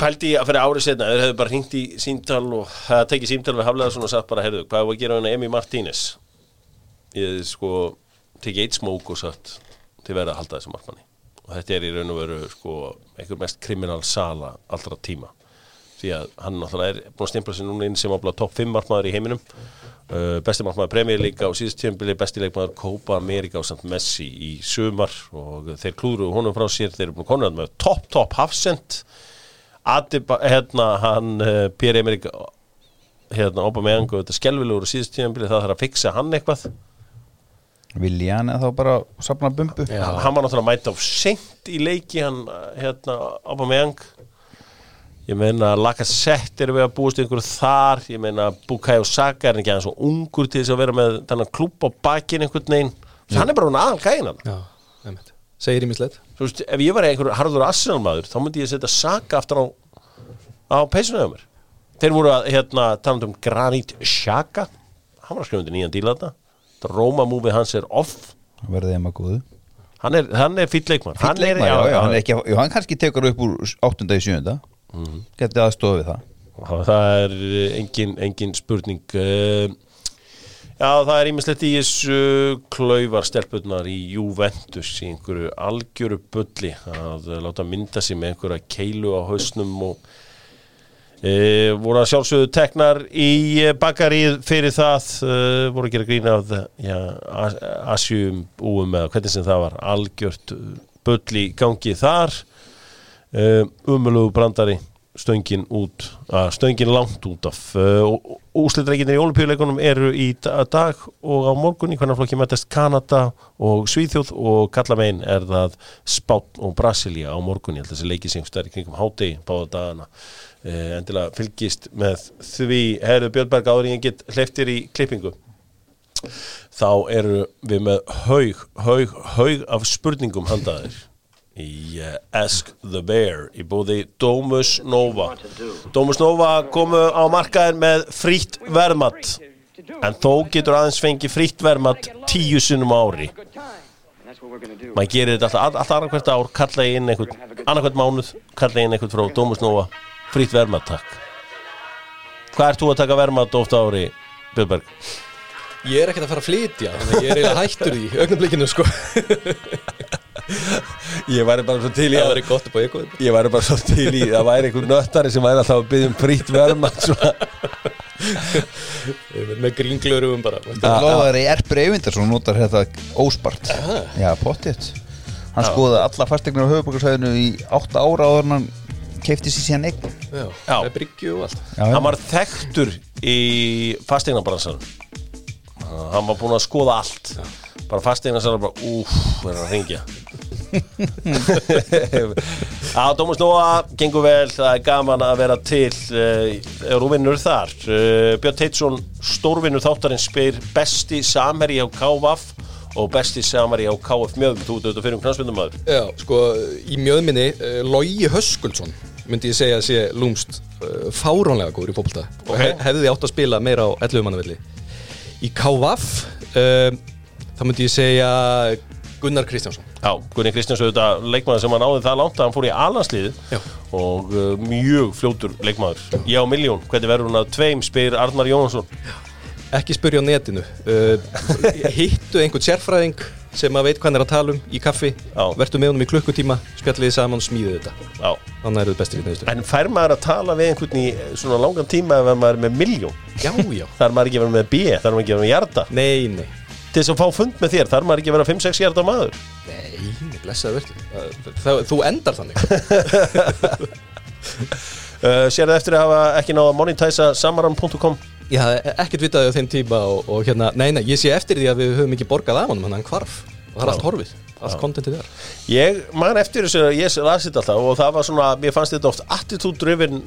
Pældi að fyrir árið setna, þeir hefðu bara hringt í símtal og tekið símtal við Haflaðarsson og sagt bara, heyrðu, hvað var að gera henni Emi Martínez? Ég tekið eitt smók og sagt til verða að halda þessu markmanni og þetta í raun og veru einhver mest kriminal sala allra tíma því að hann náttúrulega búin að stimpla sig núna inn sem ábla topp 5 markmaður í heiminum besti markmaður Premier League á síðast tímabili, besti leikmaður Copa America og samt Messi í sumar og þeir klúðruðu honum frá sér, þeir eru búin komnir með topp hafsend Pierre-Emerick Aubameyang og þetta skelfilegur og síðast tímabili það þarf að fixa hann eitthvað Willian eða þá bara safna bumbu hann var náttúrulega mæta of seint í leiki hann Aubameyang ég meina Lacazette við að búast einhverju þar ég meina Bukayo Saka ekki hann svo ungur til þess að vera með þennan klúbb á bakinn einhvern veginn hann bara hún aðal gæinn hann einmitt segir ímislegt. Svo veist, ef ég var einhver harður Arsenal maður, þá myndi ég setja Saka aftur á peysuna hjá mér. Þeir voru að tala um Granit Xhaka. Hann var að skrifa undir nýjan díl þarna. Roma movie hans off. Hann verði þeim að góðu. Hann fínn leikmaður. Já, hann kannski tekur upp úr 8. í 7. Gæti aðstofa við það. Það engin spurning. Já, það ímislegt í þessu klaufar stelpurnar í Juventus í einhverju algjöru bulli að láta mynda sig með einhverja keilu á hausnum og voru að sjálfsögðu teknar í bakaríð fyrir það voru að gera grín af Asjum úum eða hvernig sem það var algjört bulli gangi þar umulugu brandari stöngin langt út af. Úrslitaleikarnir í Ólympíuleikunum eru í dag og á morgun í kvennaflokki mætast Kanada og Svíþjóð og karlamegin það Spánn og Brasilía á morgun. Ég held að þessi leikir sem stær í kringum hádegi báða dagana. Endilega fylgist með því. Herðu Björnberg, áður en ég get hleyptir í klippingu. Þá eru við með haug af spurningum handaðir. Ask the Bear í bóði Domus Nova. Domus Nova komu á markaðinn með frítt verðmat, en þó getur aðeins fengið frítt verðmat 10 sinnum á ári. Maður gerir þetta alltaf annarkvært ár, kalla ég inn einhvern annarkvært mánuð, kalla ég inn einhvern frá Domus Nova, frítt verðmat takk. Hvað þú að taka verðmat oft á ári, Björnberg? Ég ekkert að fara að flytja, þannig ég eiginlega hættur í augnablikinu sko. Ég væri bara svo til í að væri gott upp á eitthvað. Ég væri bara svo til í að væri einhver nöttari sem væri alltaf að biðja frítt verðmat svona. Með grínglörum bara. Það lofaði Erpur Eyvindarsson notar þetta óspart. Já, pottétt. Hann skoðaði alla fasteignir á höfuðborgarsvæðinu í 8 ára áður en hann keypti sér síðan eign. Já, með bryggju og allt. Hann var þekktur í fasteignabransanum. Hann var búinn að skoða allt. Bara fasteignasalar bara að hringja. Dómus Nóa gengur vel, það gaman að vera til rúvinnur þar. Björn Teitsson, stórvinnur þáttarins spyr besti samherji á KVF og besti samherji á KF Mjöðum. Þú auðvitað fyrir knattspyrnumaður. Já, sko í Mjöðminni Logi Höskuldsson myndi ég segja sé lúmst fáránlega góður í fótbolta. Okay. Og hefði átt að spila meira á 11 manna velli. Í KVF þá myndi ég segja Gunnar Kristjánsson. Já, Gunnar Kristjánsson auðvitað leikmaður sem hann náði það langt að hann fór í A-landsliðið og mjög fljótur leikmaður. Já, milljón, hvernig verður hún að 2 spyr Arnar Jónsson? Ekki spyrja á netinu. Hittu einhvern sérfræðing sem að veit hvað hann að tala í kaffi, vertu með honum í klukkutíma, spjalliði saman og smíðið þetta. Já. Þannig það besti niðurstöðu. En fær maður að tala við einhvern í svona langan tíma ef maður með milljón? Já. Þar maður ekki verið með B, þar maður ekki verið með hjarta. Nei. Til þess að fá fund með þér, þar maður ekki verið 5-6 hjarta maður. Nei, blessaður verður. Þú endar þannig. Sérðu eftir að hafa ekki náð að monetæsa samaran.com? Ég hafði ekkert vitaði á þeim tíma og nei, ég sé eftir því að við höfum ekki borgað af honum, hann hvarf og það allt horfið, allt kontentið þar. Ég man eftir þessu, ég las þetta alltaf og það var svona, mér fannst þetta oft attitude-driven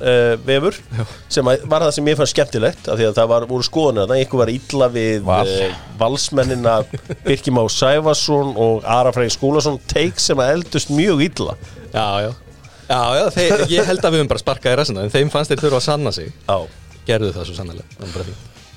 vefur sem var það sem mér fannst skemmtilegt, af því að það voru skoðanir þarna, einhver var illa við valsmennina Birkir Má Sævarsson og Ara Frey Skúlason, teik sem að eldust mjög illa. Já, ég held að við höfum bara sparkað í rassina, en þeim fannst þeir þurfa að sanna sig. Gerðu það svo sannlega.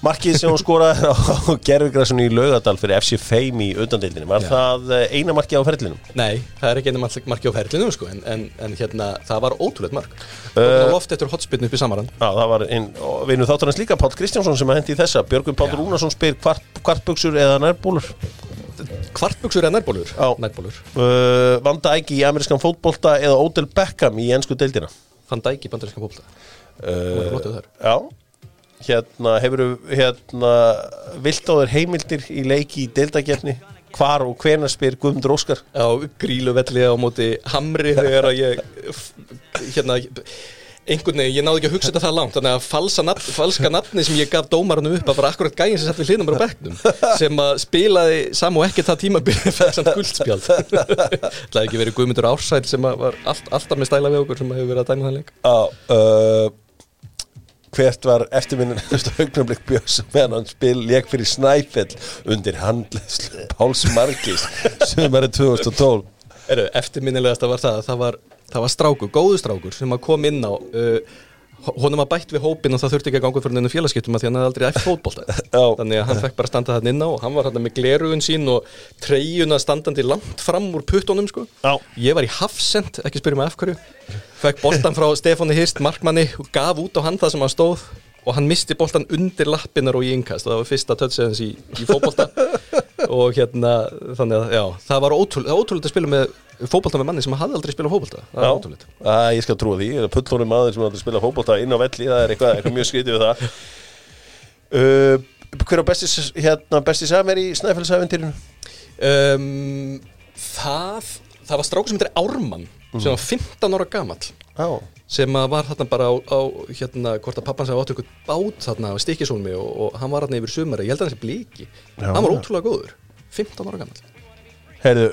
Markið sem hún skoraði á gervigrasinu í Laugardal fyrir FC Feim í undandeildinni, var það eina markið á ferlinum? Nei, það ekki eina markið á ferlinum, sko, en það var ótrúlegt mark. Það loft eftir hotspyrnu upp í Samarann. Já, það var vinur þáttarins líka, Páll Kristjánsson sem hendi í þessa. Björgvin Páll Rúnarsson spyr kvartbuxur eða nærbólur? Kvartbuxur eða nærbólur? Nærbólur. Vanda Ægi í amerískan fótbolta eða Odell Beckham í ensku deildina? Vanda Ægi í bandarískan fótbolta. Hefurðu vilt á þér heimildir í leiki í deildakeppni hvar og hvenær spyr Guðmundur Óskar? Já, gríluvelli á móti Hamri þegar að ég einhvern veginn, ég náði ekki að hugsa þetta það langt, þannig að falska nafni sem ég gaf dómarinu upp að bara akkurat gæinn sem satt við hliðum mér á bekknum sem að spilaði sam og ekki það tímabilið fyrir samt guldspjald. Það ekki verið Guðmundur Ársæl sem var alltaf með stæla við okkur sem hefur verið að dæma þann leik. Hvert var eftirminnilegasta augnablik Björns meðan hann lék fyrir Snæfell undir handleiðslu Páls Margeirs sumarið 2012? Eftirminnilegasta var það að það var strákur, góður strákur sem að kom inn á honum að bætt við hópinn og það þurfti ekki að ganga fyrir neinu félagsskiptum af því hann hafði aldrei æft fótbolta. Þannig að hann fekk bara standa þarna inn á og hann var þarna með glerugun sín og treyjuna standandi langt fram úr puttunum sko. Ég var í hafsend, ekki spyrja mig af hverju. Fekk boltan frá Stefáni Hirst markmanni og gaf út á hann það sem hann stóð og hann misti boltan undir lappinnar og í innkast og það var fyrsta touchið hans í fótbolta. Og þannig að það var ótrúlegt að spila með fótbolta með manni sem hafði aldrei spilað fótbolta. Það var ótrúlegt. Ég skal trúa því, fullorðinn maður sem hafði aldrei spilað fótbolta inn á velli, það eitthvað mjög skrítið við það. Hver var besti samherji í Snæfellsævintýrinu? Það var strákur sem heitir Ármann sem var 15 ára gamall oh. sem að var þarna bara á hérna, hvort að pappan sem átti ykkur bát þarna á stikkisónmi og hann var þarna yfir sumari, ég held að hann sé blíki hann var ótrúlega góður, 15 ára gamall Herðu,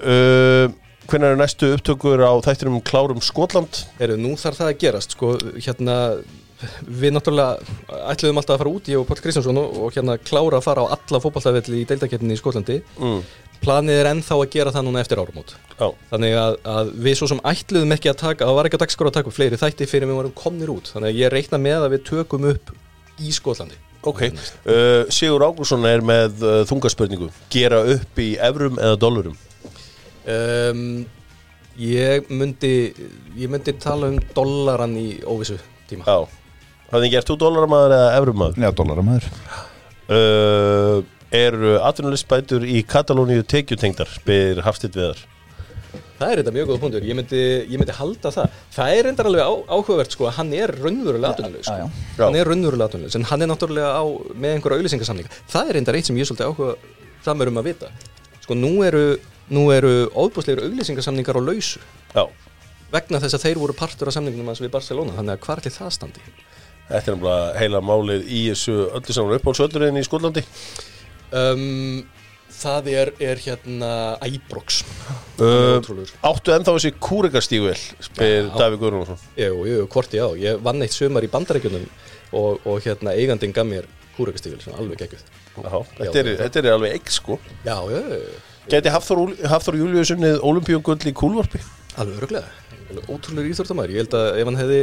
hvenær næstu upptökur á þættinum klárum Skotland? Herðu, nú þarf það að gerast sko, hérna við náttúrulega ætluðum alltaf að fara út ég og Páll Kristjánsson og hérna klára að fara á alla fótboltavelli í deildakeppninni í Skotlandi planið ennþá að gera það núna eftir áramót þannig að við svo sem ætluðum ekki að taka það var ekki á dagskrá að taka upp fleiri þætti fyrir við varum komnir út þannig að ég reikna með að við tökum upp í Skotlandi okay. Sigur Ágússon með þungaspurningu gera upp í evrum eða dollurum? Ég myndi tala dollaran í óvissu tíma Hafði gert þú dólaramaður eða evrummaður? Já, dólaramaður. Eru atvinnulistbætur í Katalóníu tekjutengdar, spyr Hafsteinn Viðar? Það þetta mjög góð punktur. Ég myndi halda það. Það reyndar alveg áhugavert sko að hann raunverulega atvinnulaus. Sko. Hann raunverulega atvinnulaus, en hann náttúrulega á með einhverja auglýsingasamninga. Það reyndar eitt sem ég svolítið áhuga samur að vita. Sko nú eru ofboðslegir auglýsingasamningar á lausu. Já. Vegna þess að þeir voru partur af samningnum hans við Barcelona, þannig að hvar til það standi? Þetta náttúrulega heila málið í þessu öllu saman uppáhaldsvöllurinn í Skotlandi. Það hérna Ibrox. Áttu ennþá þessi kúregastígvél, spyr Davíð Guðrúnarsson. Jú, hvort já. Ég vann eitt sumar í Bandaríkjunum og hérna eigandinn gaf mér kúregastígvél sem alveg geggjuð. Þetta alveg egg sko. Já. Gæti Hafþór Júlíusunnið ólympíugull í kúlvarpi? Alveg örugglega. Ótrúlegur íþróttamaður. Ég held að ef hann hefði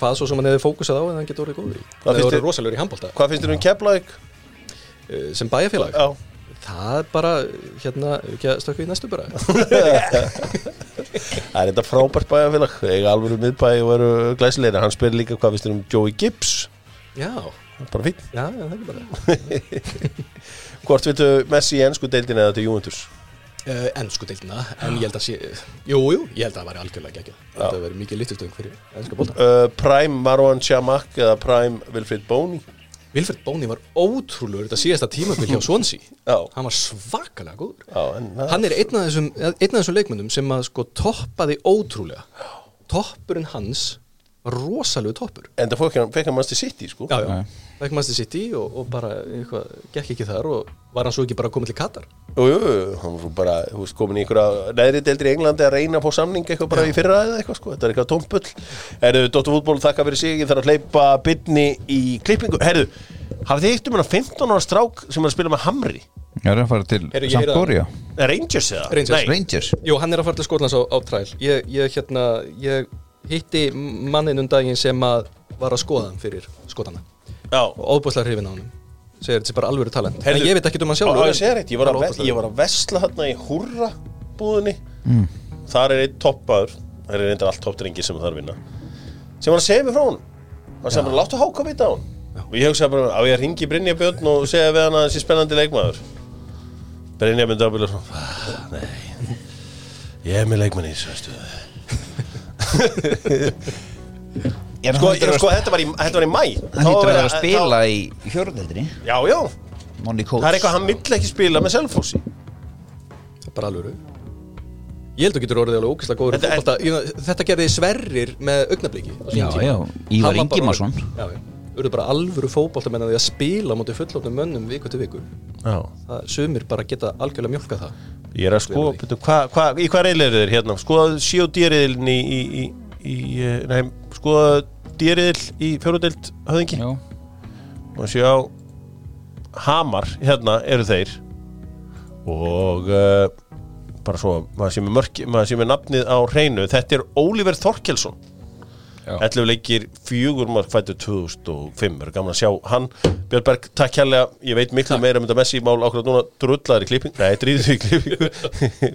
hvað svo sem hann hefði fókusað á en hann geti orðið góður í. Hann hefði orðið rosalegur í handbolta. Hvað finnst þér Keflavík? Sem bæjarfélag? Já. Það bara hérna ekki að stökkva í næstu bara. Það þetta frábært bæjarfélag. Eiga alvöru miðbæ og eru glæsilegir. Hann spyr líka hvað finnst þér Joey Gibbs? Já. Bara fínt. Já, það ekki bara. Hvort viltu Messi í ensku deildinni eða til Juventus? Ensku deildina, en ég held að ég held að það væri algjörlega ekki. Það væri mikið litlutöng fyrir enska bolta. Prime Marouane Chamakh eða Prime Wilfried Boney? Wilfried Boney var ótrúlegur þetta síðasta tímabil hjá Swansea. Hann var svakalega góður. Hann einn af þessum leikmönnum sem að sko toppaði ótrúlega. Toppurinn hans var rosalegur toppur. En það fekk hann Manchester City sko. Já. Vekk Manchester City og bara eitthvað gekk ekki þar og var hann svo ekki bara komið til Katar? Jú, hann var bara komið í einhverja neðri deildir í Englandi að reyna að fá samning eitthvað bara í fyrra eða eitthvað sko, þetta eitthvað tómpull. Herðu, Dr. Fútbol þakka fyrir sig, ég þarf að hleypa byrni í klippingu. Herðu, hafið þið eitt 15 ára strák sem að spila með Hamri? Já, hann að fara til Sampdoria. Rangers eða? Rangers. Jú, hann að fara til Skotlands á træl. Ég hitti manninn daginn sem að var að skoða hann fyrir Skotana. Og óbúslega hrifin á honum segir þetta bara alvöru talent en ég veit ekki um hann sjálfur ég var að vesla hérna í hurra búðinni þar einn toppaður þar reyndar allt toppdrengi sem þar vinna sem var að segja mér frá honum og sem bara láttu HK vita á honum og ég hugsaði bara á ég að hringi Brynja Björn og segja við hann að þessi spennandi leikmaður Brynja Björn Dagbjörn nei ég með leikmann í þessu Sko, þetta var í mæ. Hann hittur að spila í fjórðöldinni. Já. Það eitthvað hann vill ekki spila með Selfossi. Það bara alvöru. Ég held að getur orðið alveg ógeðslega góður fótbolta. Þetta gerði Sverrir með augnabliki. Já. Ívar Ingimarsson. Já. Urðu bara alvöru fótboltamenn að því að spila á móti fullorðnum mönnum viku til viku. Já. Það sumir bara geta algjörlega mjólka það. Ég að sko, í hvað reil eru þeir hérna? Skoðaðu COD-reilinn í skoða dýriðil í fjórðudeild höfðingi og sjá Hamar hérna eru þeir og bara svo maður sé með nafnið á hreinu þetta Oliver Þorkelsson 11 leikir 4 mark fæddur 2005 gaman að sjá hann Björn Berg takk hérlega ég veit miklu meira um þetta Messi mál akkurat núna drullaður í klippingu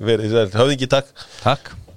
verið sæll höfðingi takk